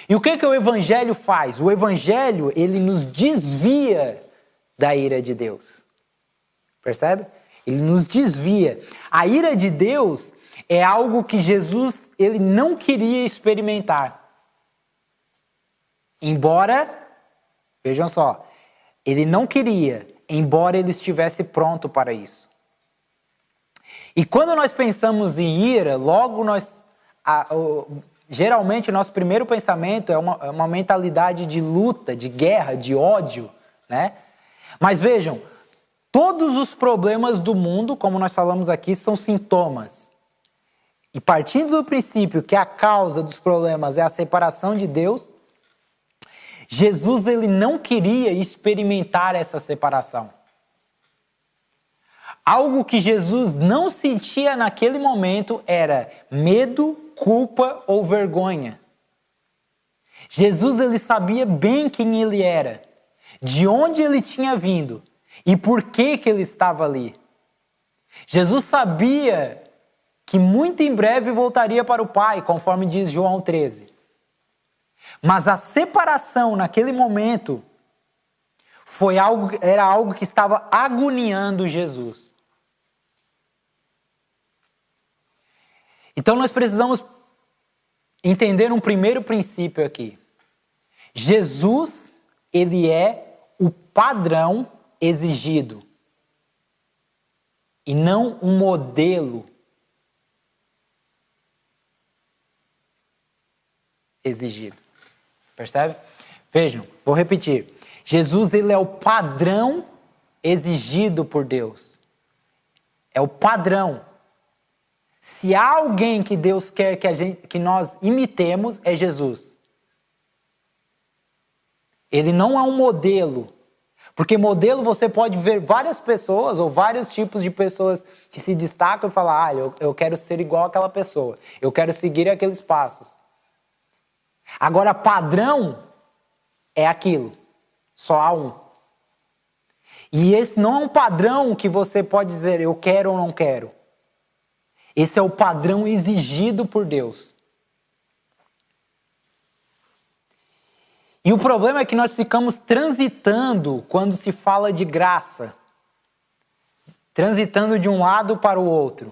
E o que, que o Evangelho faz? O Evangelho, ele nos desvia da ira de Deus. Percebe? Ele nos desvia. A ira de Deus é algo que Jesus, ele não queria experimentar. Embora, vejam só, ele não queria, embora ele estivesse pronto para isso. E quando nós pensamos em ira, logo nós... A, o, geralmente, o nosso primeiro pensamento é uma, uma mentalidade de luta, de guerra, de ódio, né? Mas vejam, todos os problemas do mundo, como nós falamos aqui, são sintomas. E partindo do princípio que a causa dos problemas é a separação de Deus, Jesus, ele não queria experimentar essa separação. Algo que Jesus não sentia naquele momento era medo, culpa ou vergonha. Jesus, ele sabia bem quem ele era, de onde ele tinha vindo e por que que ele estava ali. Jesus sabia que muito em breve voltaria para o Pai, conforme diz João treze. Mas a separação naquele momento foi algo, era algo que estava agoniando Jesus. Então nós precisamos entender um primeiro princípio aqui. Jesus, ele é o padrão exigido e não um modelo exigido. Percebe? Vejam, vou repetir. Jesus, ele é o padrão exigido por Deus. É o padrão. Se há alguém que Deus quer que, a gente, que nós imitemos, é Jesus. Ele não é um modelo. Porque modelo você pode ver várias pessoas ou vários tipos de pessoas que se destacam e falar, ah, eu, eu quero ser igual àquela pessoa. Eu quero seguir aqueles passos. Agora, padrão é aquilo. Só há um. E esse não é um padrão que você pode dizer, eu quero ou não quero. Esse é o padrão exigido por Deus. E o problema é que nós ficamos transitando quando se fala de graça. Transitando de um lado para o outro.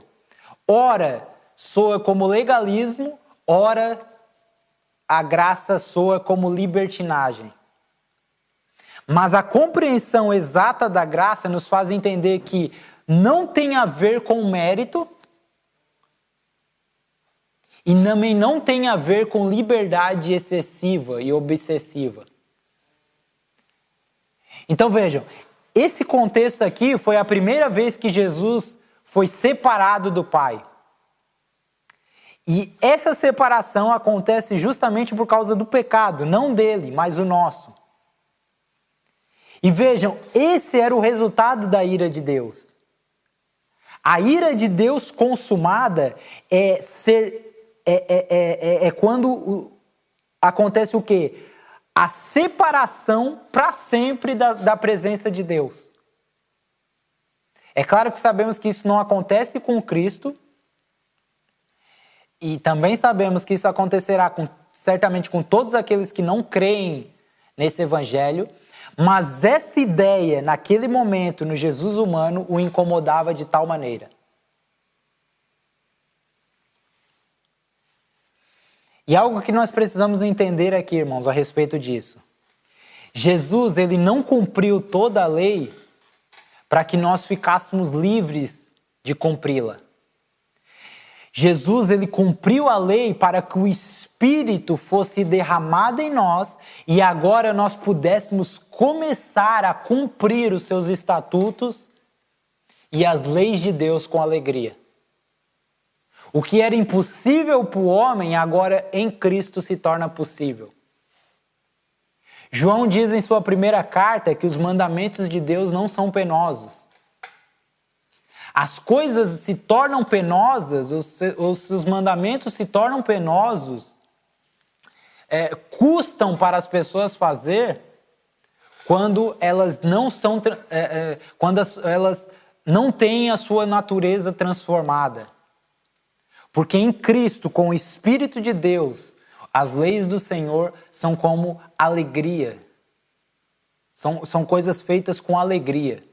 Ora, soa como legalismo, ora, a graça soa como libertinagem. Mas a compreensão exata da graça nos faz entender que não tem a ver com mérito, e também não tem a ver com liberdade excessiva e obsessiva. Então vejam, esse contexto aqui foi a primeira vez que Jesus foi separado do Pai. E essa separação acontece justamente por causa do pecado, não dele, mas o nosso. E vejam, esse era o resultado da ira de Deus. A ira de Deus consumada é ser... É, é, é, é quando acontece o quê? A separação para sempre da, da presença de Deus. É claro que sabemos que isso não acontece com Cristo e também sabemos que isso acontecerá com, certamente com todos aqueles que não creem nesse evangelho, mas essa ideia naquele momento no Jesus humano o incomodava de tal maneira. E algo que nós precisamos entender aqui, irmãos, a respeito disso. Jesus, ele não cumpriu toda a lei para que nós ficássemos livres de cumpri-la. Jesus, ele cumpriu a lei para que o Espírito fosse derramado em nós e agora nós pudéssemos começar a cumprir os seus estatutos e as leis de Deus com alegria. O que era impossível para o homem, agora em Cristo se torna possível. João diz em sua primeira carta que os mandamentos de Deus não são penosos. As coisas se tornam penosas, os, os mandamentos se tornam penosos, é, custam para as pessoas fazer quando elas não são, é, é, quando as, elas não têm a sua natureza transformada. Porque em Cristo, com o Espírito de Deus, as leis do Senhor são como alegria. São, são coisas feitas com alegria.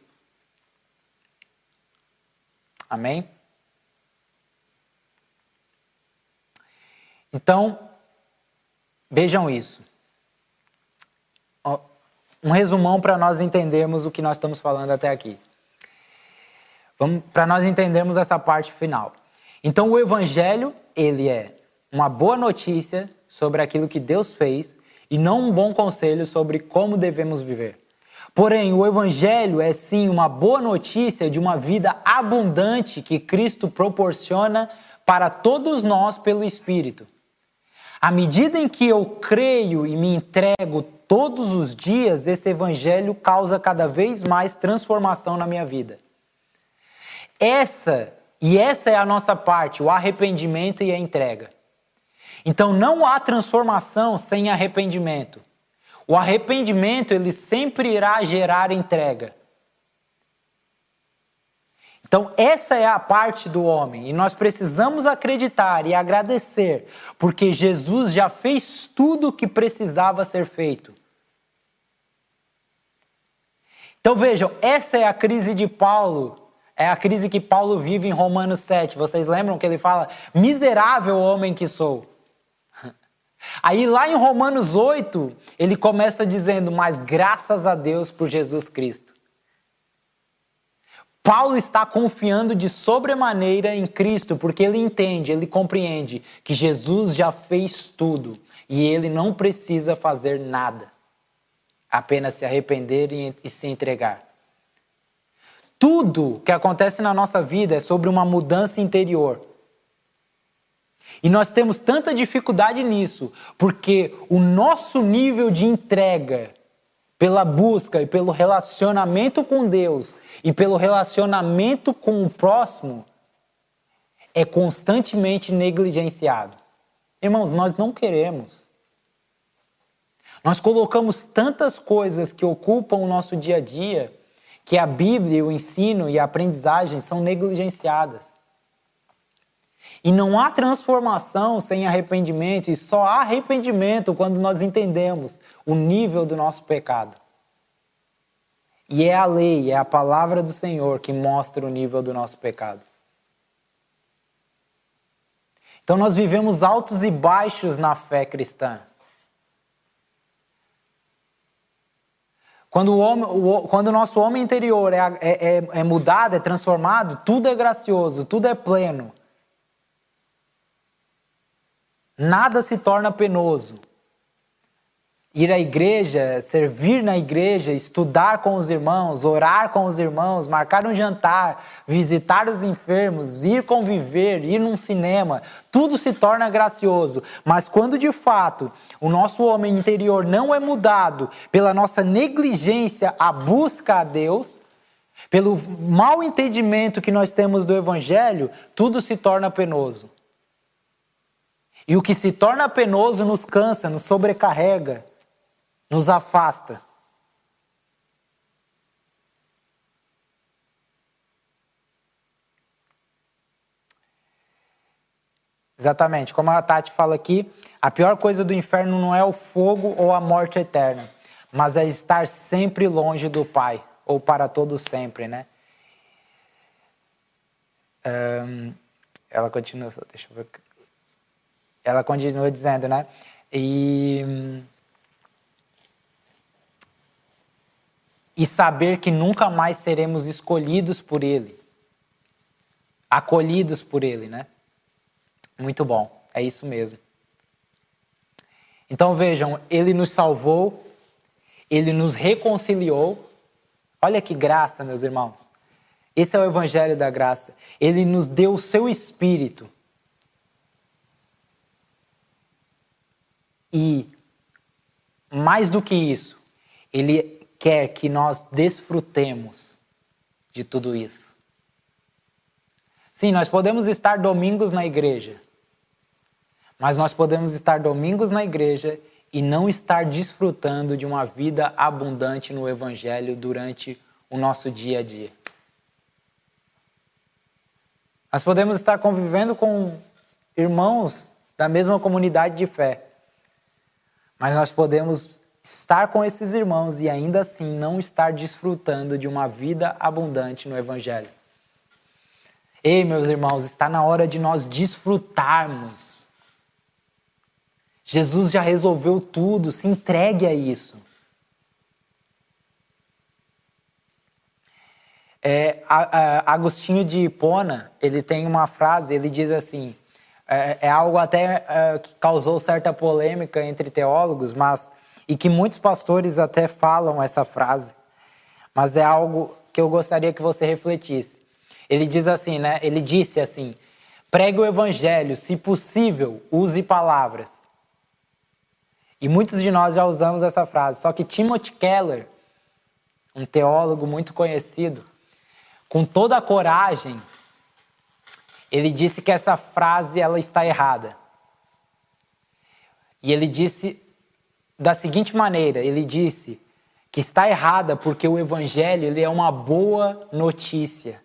Amém? Então, vejam isso. Um resumão para nós entendermos o que nós estamos falando até aqui. Vamos, para nós entendermos essa parte final. Então, o Evangelho, ele é uma boa notícia sobre aquilo que Deus fez e não um bom conselho sobre como devemos viver. Porém, o Evangelho é sim uma boa notícia de uma vida abundante que Cristo proporciona para todos nós pelo Espírito. À medida em que eu creio e me entrego todos os dias, esse Evangelho causa cada vez mais transformação na minha vida. Essa, e essa é a nossa parte, o arrependimento e a entrega. Então não há transformação sem arrependimento. O arrependimento, ele sempre irá gerar entrega. Então essa é a parte do homem e nós precisamos acreditar e agradecer, porque Jesus já fez tudo o que precisava ser feito. Então vejam, essa é a crise de Paulo, é a crise que Paulo vive em Romanos sete. Vocês lembram que ele fala, miserável homem que sou. Aí lá em Romanos oito, ele começa dizendo, mas graças a Deus por Jesus Cristo. Paulo está confiando de sobremaneira em Cristo, porque ele entende, ele compreende que Jesus já fez tudo e ele não precisa fazer nada, apenas se arrepender e se entregar. Tudo que acontece na nossa vida é sobre uma mudança interior. E nós temos tanta dificuldade nisso, porque o nosso nível de entrega pela busca e pelo relacionamento com Deus e pelo relacionamento com o próximo é constantemente negligenciado. Irmãos, nós não queremos. Nós colocamos tantas coisas que ocupam o nosso dia a dia que a Bíblia, o ensino e a aprendizagem são negligenciadas. E não há transformação sem arrependimento, e só há arrependimento quando nós entendemos o nível do nosso pecado. E é a lei, é a palavra do Senhor que mostra o nível do nosso pecado. Então nós vivemos altos e baixos na fé cristã. Quando o, homem, o, quando o nosso homem interior é, é, é mudado, é transformado, tudo é gracioso, tudo é pleno. Nada se torna penoso. Ir à igreja, servir na igreja, estudar com os irmãos, orar com os irmãos, marcar um jantar, visitar os enfermos, ir conviver, ir num cinema, tudo se torna gracioso. Mas quando de fato o nosso homem interior não é mudado pela nossa negligência à busca a Deus, pelo mau entendimento que nós temos do Evangelho, tudo se torna penoso. E o que se torna penoso nos cansa, nos sobrecarrega, nos afasta. Exatamente, como a Tati fala aqui, a pior coisa do inferno não é o fogo ou a morte eterna, mas é estar sempre longe do Pai, ou para todo sempre, né? Um, ela continua, deixa eu ver... Ela continua dizendo, né? E, e saber que nunca mais seremos escolhidos por Ele. Acolhidos por Ele, né? Muito bom, é isso mesmo. Então vejam, Ele nos salvou, Ele nos reconciliou. Olha que graça, meus irmãos. Esse é o Evangelho da graça. Ele nos deu o seu Espírito. E, mais do que isso, Ele quer que nós desfrutemos de tudo isso. Sim, nós podemos estar domingos na igreja, mas nós podemos estar domingos na igreja e não estar desfrutando de uma vida abundante no Evangelho durante o nosso dia a dia. Nós podemos estar convivendo com irmãos da mesma comunidade de fé, mas nós podemos estar com esses irmãos e ainda assim não estar desfrutando de uma vida abundante no Evangelho. Ei, meus irmãos, está na hora de nós desfrutarmos. Jesus já resolveu tudo, se entregue a isso. É, a, a, Agostinho de Hipona, ele tem uma frase, ele diz assim, é, é algo até é, que causou certa polêmica entre teólogos, mas, e que muitos pastores até falam essa frase, mas é algo que eu gostaria que você refletisse. Ele diz assim, né? Ele disse assim, pregue o evangelho, se possível, use palavras. E muitos de nós já usamos essa frase, só que Timothy Keller, um teólogo muito conhecido, com toda a coragem, ele disse que essa frase ela está errada. E ele disse da seguinte maneira, ele disse que está errada porque o evangelho ele é uma boa notícia.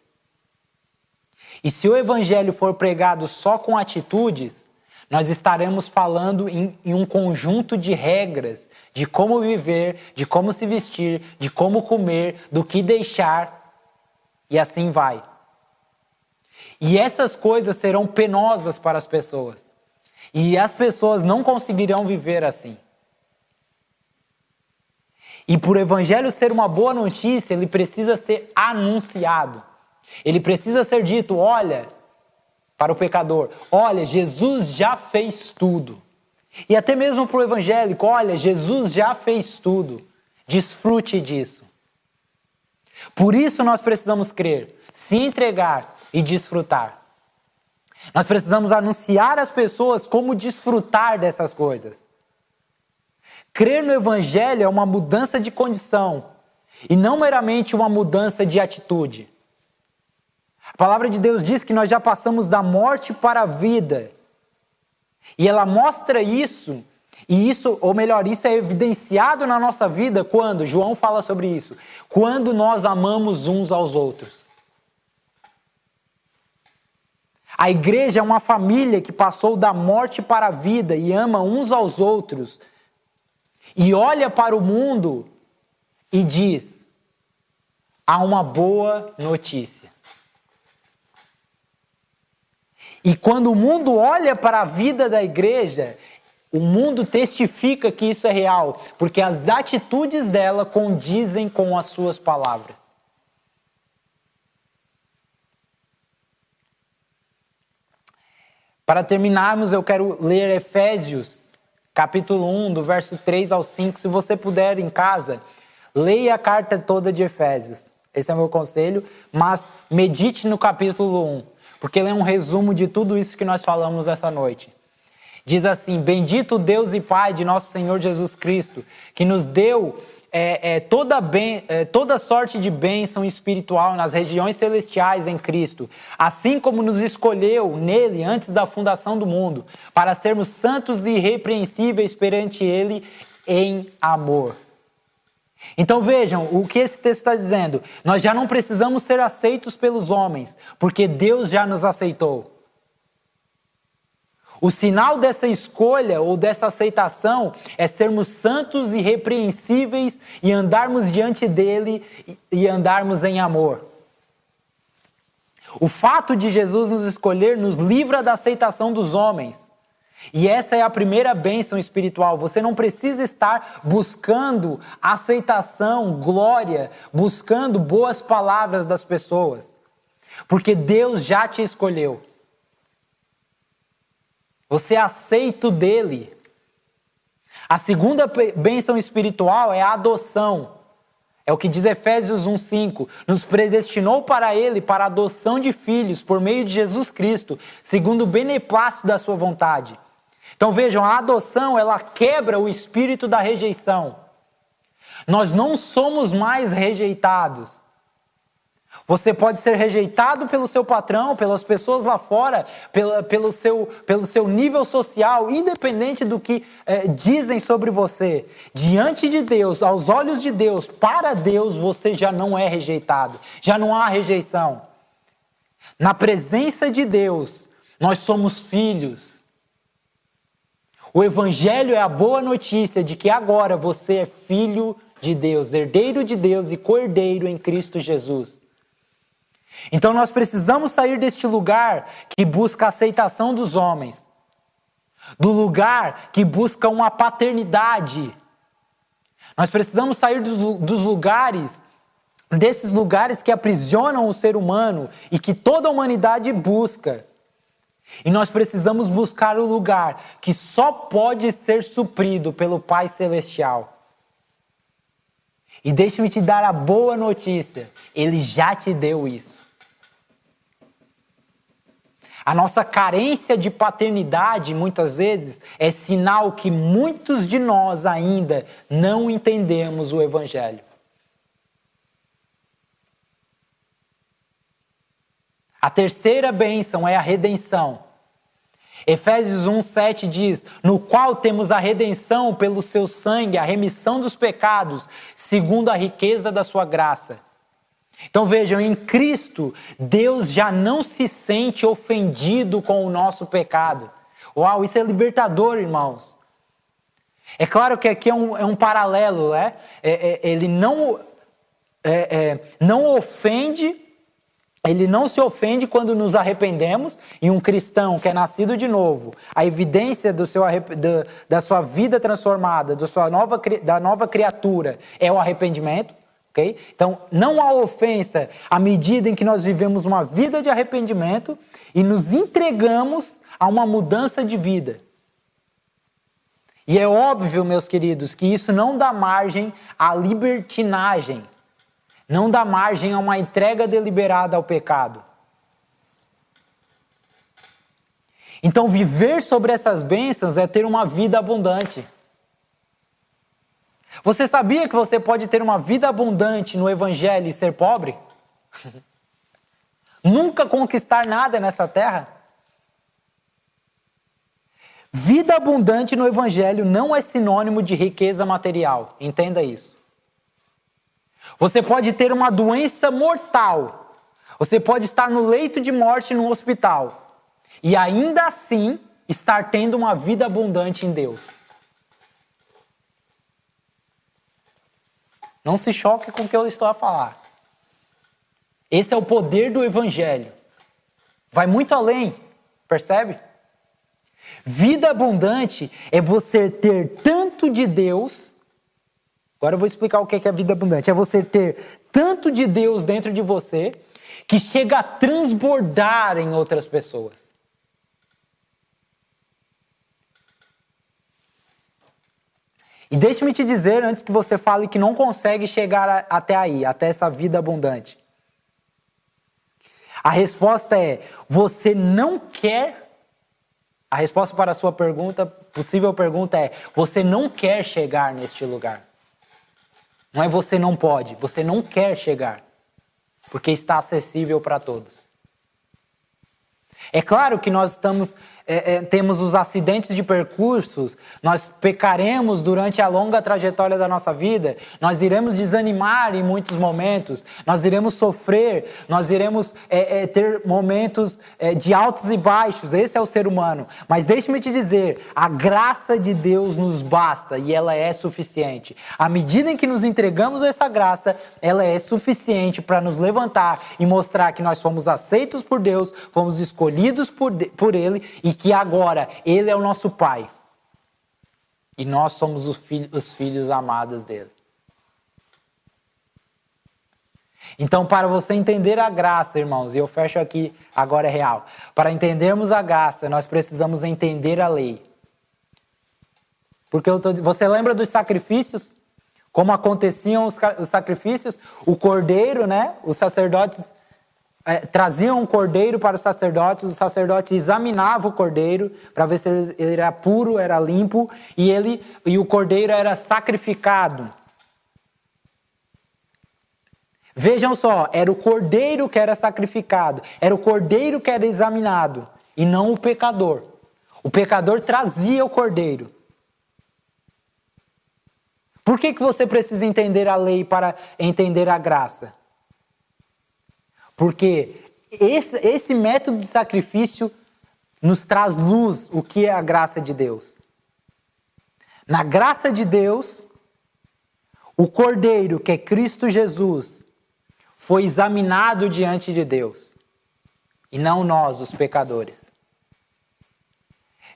E se o evangelho for pregado só com atitudes, nós estaremos falando em, em um conjunto de regras de como viver, de como se vestir, de como comer, do que deixar. E assim vai. E essas coisas serão penosas para as pessoas. E as pessoas não conseguirão viver assim. E por o evangelho ser uma boa notícia, ele precisa ser anunciado. Ele precisa ser dito, olha, para o pecador, olha, Jesus já fez tudo. E até mesmo para o evangélico, olha, Jesus já fez tudo. Desfrute disso. Por isso nós precisamos crer, se entregar e desfrutar. Nós precisamos anunciar às pessoas como desfrutar dessas coisas. Crer no evangelho é uma mudança de condição e não meramente uma mudança de atitude. A palavra de Deus diz que nós já passamos da morte para a vida. E ela mostra isso. E isso, ou melhor, isso é evidenciado na nossa vida quando, João fala sobre isso, quando nós amamos uns aos outros. A igreja é uma família que passou da morte para a vida e ama uns aos outros. E olha para o mundo e diz, há uma boa notícia. E quando o mundo olha para a vida da igreja, o mundo testifica que isso é real, porque as atitudes dela condizem com as suas palavras. Para terminarmos, eu quero ler Efésios, capítulo um, do verso três ao cinco. Se você puder, em casa, leia a carta toda de Efésios. Esse é o meu conselho, mas medite no capítulo um, porque ele é um resumo de tudo isso que nós falamos essa noite. Diz assim, bendito Deus e Pai de nosso Senhor Jesus Cristo, que nos deu é, é, toda, ben, é, toda sorte de bênção espiritual nas regiões celestiais em Cristo, assim como nos escolheu nele antes da fundação do mundo, para sermos santos e irrepreensíveis perante ele em amor. Então vejam o que esse texto está dizendo. Nós já não precisamos ser aceitos pelos homens, porque Deus já nos aceitou. O sinal dessa escolha ou dessa aceitação é sermos santos e irrepreensíveis e andarmos diante dele e andarmos em amor. O fato de Jesus nos escolher nos livra da aceitação dos homens. E essa é a primeira bênção espiritual. Você não precisa estar buscando aceitação, glória, buscando boas palavras das pessoas, porque Deus já te escolheu. Você é aceito dele. A segunda bênção espiritual é a adoção. É o que diz Efésios um, cinco. Nos predestinou para ele, para a adoção de filhos, por meio de Jesus Cristo, segundo o beneplácito da sua vontade. Então vejam, a adoção, ela quebra o espírito da rejeição. Nós não somos mais rejeitados. Você pode ser rejeitado pelo seu patrão, pelas pessoas lá fora, pela, pelo, seu, pelo seu nível social, independente do que eh, dizem sobre você. Diante de Deus, aos olhos de Deus, para Deus, você já não é rejeitado. Já não há rejeição. Na presença de Deus, nós somos filhos. O Evangelho é a boa notícia de que agora você é filho de Deus, herdeiro de Deus e co-herdeiro em Cristo Jesus. Então nós precisamos sair deste lugar que busca a aceitação dos homens, do lugar que busca uma paternidade. Nós precisamos sair dos lugares, desses lugares que aprisionam o ser humano e que toda a humanidade busca. E nós precisamos buscar o lugar que só pode ser suprido pelo Pai Celestial. E deixe-me te dar a boa notícia, Ele já te deu isso. A nossa carência de paternidade, muitas vezes, é sinal que muitos de nós ainda não entendemos o Evangelho. A terceira bênção é a redenção. Efésios um, sete diz, no qual temos a redenção pelo seu sangue, a remissão dos pecados, segundo a riqueza da sua graça. Então vejam, em Cristo, Deus já não se sente ofendido com o nosso pecado. Uau, isso é libertador, irmãos. É claro que aqui é um, é um paralelo, né? É, é, ele não, é, é, não ofende, ele não se ofende quando nos arrependemos. E um cristão que é nascido de novo, a evidência do seu arrep... da, da sua vida transformada, da sua nova, da nova criatura, é o arrependimento. Okay? Então, não há ofensa à medida em que nós vivemos uma vida de arrependimento e nos entregamos a uma mudança de vida. E é óbvio, meus queridos, que isso não dá margem à libertinagem, não dá margem a uma entrega deliberada ao pecado. Então, viver sobre essas bênçãos é ter uma vida abundante. Você sabia que você pode ter uma vida abundante no Evangelho e ser pobre? Nunca conquistar nada nessa terra? Vida abundante no Evangelho não é sinônimo de riqueza material. Entenda isso. Você pode ter uma doença mortal. Você pode estar no leito de morte no hospital. E ainda assim, estar tendo uma vida abundante em Deus. Não se choque com o que eu estou a falar. Esse é o poder do Evangelho. Vai muito além, percebe? Vida abundante é você ter tanto de Deus... Agora eu vou explicar o que é vida abundante. É você ter tanto de Deus dentro de você que chega a transbordar em outras pessoas. E deixe-me te dizer, antes que você fale que não consegue chegar a, até aí, até essa vida abundante. A resposta é, você não quer... A resposta para a sua pergunta, possível pergunta é, você não quer chegar neste lugar. Não é você não pode, você não quer chegar. Porque está acessível para todos. É claro que nós estamos... É, é, temos os acidentes de percursos, nós pecaremos durante a longa trajetória da nossa vida, nós iremos desanimar em muitos momentos, nós iremos sofrer, nós iremos é, é, ter momentos é, de altos e baixos, esse é o ser humano. Mas deixe-me te dizer, a graça de Deus nos basta e ela é suficiente. À medida em que nos entregamos a essa graça, ela é suficiente para nos levantar e mostrar que nós fomos aceitos por Deus, fomos escolhidos por, por Ele e que agora Ele é o nosso Pai e nós somos os filhos, os filhos amados dEle. Então, para você entender a graça, irmãos, e eu fecho aqui, agora é real. Para entendermos a graça, nós precisamos entender a lei. Porque eu tô, você lembra dos sacrifícios? Como aconteciam os, os sacrifícios? O cordeiro, né? Os sacerdotes... É, traziam um cordeiro para os sacerdotes, o sacerdote examinava o cordeiro para ver se ele era puro, era limpo, e, ele, e o cordeiro era sacrificado. Vejam só, era o cordeiro que era sacrificado, era o cordeiro que era examinado, e não o pecador. O pecador trazia o cordeiro. Por que que você precisa entender a lei para entender a graça? Porque esse, esse método de sacrifício nos traz luz, o que é a graça de Deus. Na graça de Deus, o Cordeiro, que é Cristo Jesus, foi examinado diante de Deus, e não nós, os pecadores.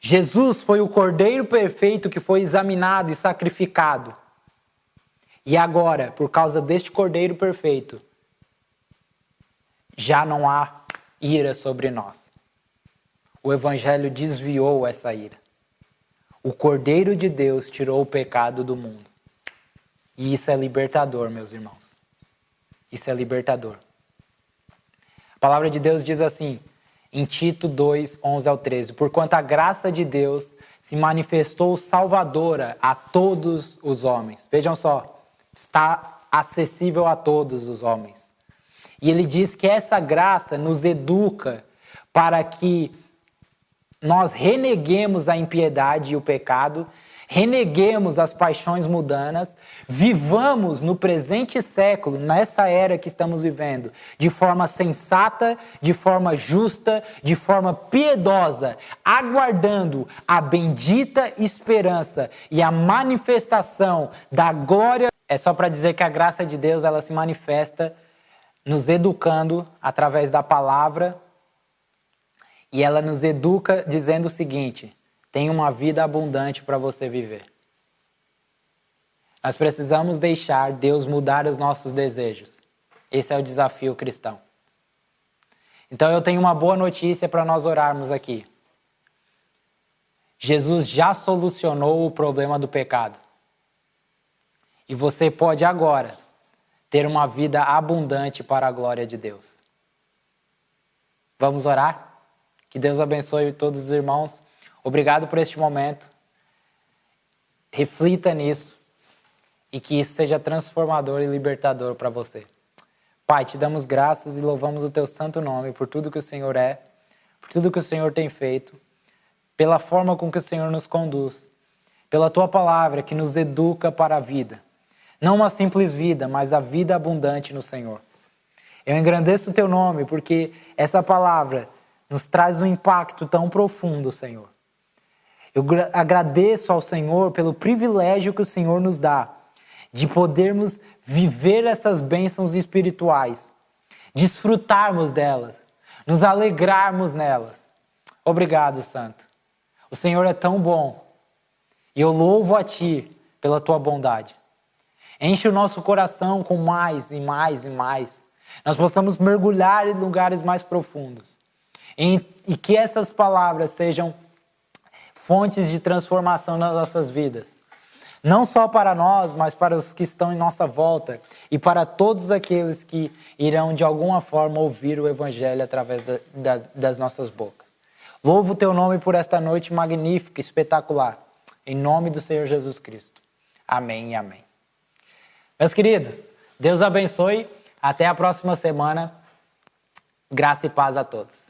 Jesus foi o Cordeiro perfeito que foi examinado e sacrificado. E agora, por causa deste Cordeiro perfeito, já não há ira sobre nós. O Evangelho desviou essa ira. O Cordeiro de Deus tirou o pecado do mundo. E isso é libertador, meus irmãos. Isso é libertador. A palavra de Deus diz assim, em Tito dois, onze ao treze. Porquanto a graça de Deus se manifestou salvadora a todos os homens. Vejam só, está acessível a todos os homens. E ele diz que essa graça nos educa para que nós reneguemos a impiedade e o pecado, reneguemos as paixões mundanas, vivamos no presente século, nessa era que estamos vivendo, de forma sensata, de forma justa, de forma piedosa, aguardando a bendita esperança e a manifestação da glória. É só para dizer que a graça de Deus, ela se manifesta nos educando através da palavra. E ela nos educa dizendo o seguinte, tem uma vida abundante para você viver. Nós precisamos deixar Deus mudar os nossos desejos. Esse é o desafio cristão. Então eu tenho uma boa notícia para nós orarmos aqui. Jesus já solucionou o problema do pecado. E você pode agora ter uma vida abundante para a glória de Deus. Vamos orar? Que Deus abençoe todos os irmãos. Obrigado por este momento. Reflita nisso e que isso seja transformador e libertador para você. Pai, te damos graças e louvamos o teu santo nome por tudo que o Senhor é, por tudo que o Senhor tem feito, pela forma com que o Senhor nos conduz, pela tua palavra que nos educa para a vida. Não uma simples vida, mas a vida abundante no Senhor. Eu engrandeço o teu nome porque essa palavra nos traz um impacto tão profundo, Senhor. Eu agradeço ao Senhor pelo privilégio que o Senhor nos dá de podermos viver essas bênçãos espirituais, desfrutarmos delas, nos alegrarmos nelas. Obrigado, Santo. O Senhor é tão bom e eu louvo a Ti pela Tua bondade. Enche o nosso coração com mais e mais e mais. Nós possamos mergulhar em lugares mais profundos. E que essas palavras sejam fontes de transformação nas nossas vidas. Não só para nós, mas para os que estão em nossa volta e para todos aqueles que irão de alguma forma ouvir o Evangelho através da, da, das nossas bocas. Louvo o teu nome por esta noite magnífica, espetacular. Em nome do Senhor Jesus Cristo. Amém e amém. Meus queridos, Deus abençoe. Até a próxima semana. Graça e paz a todos.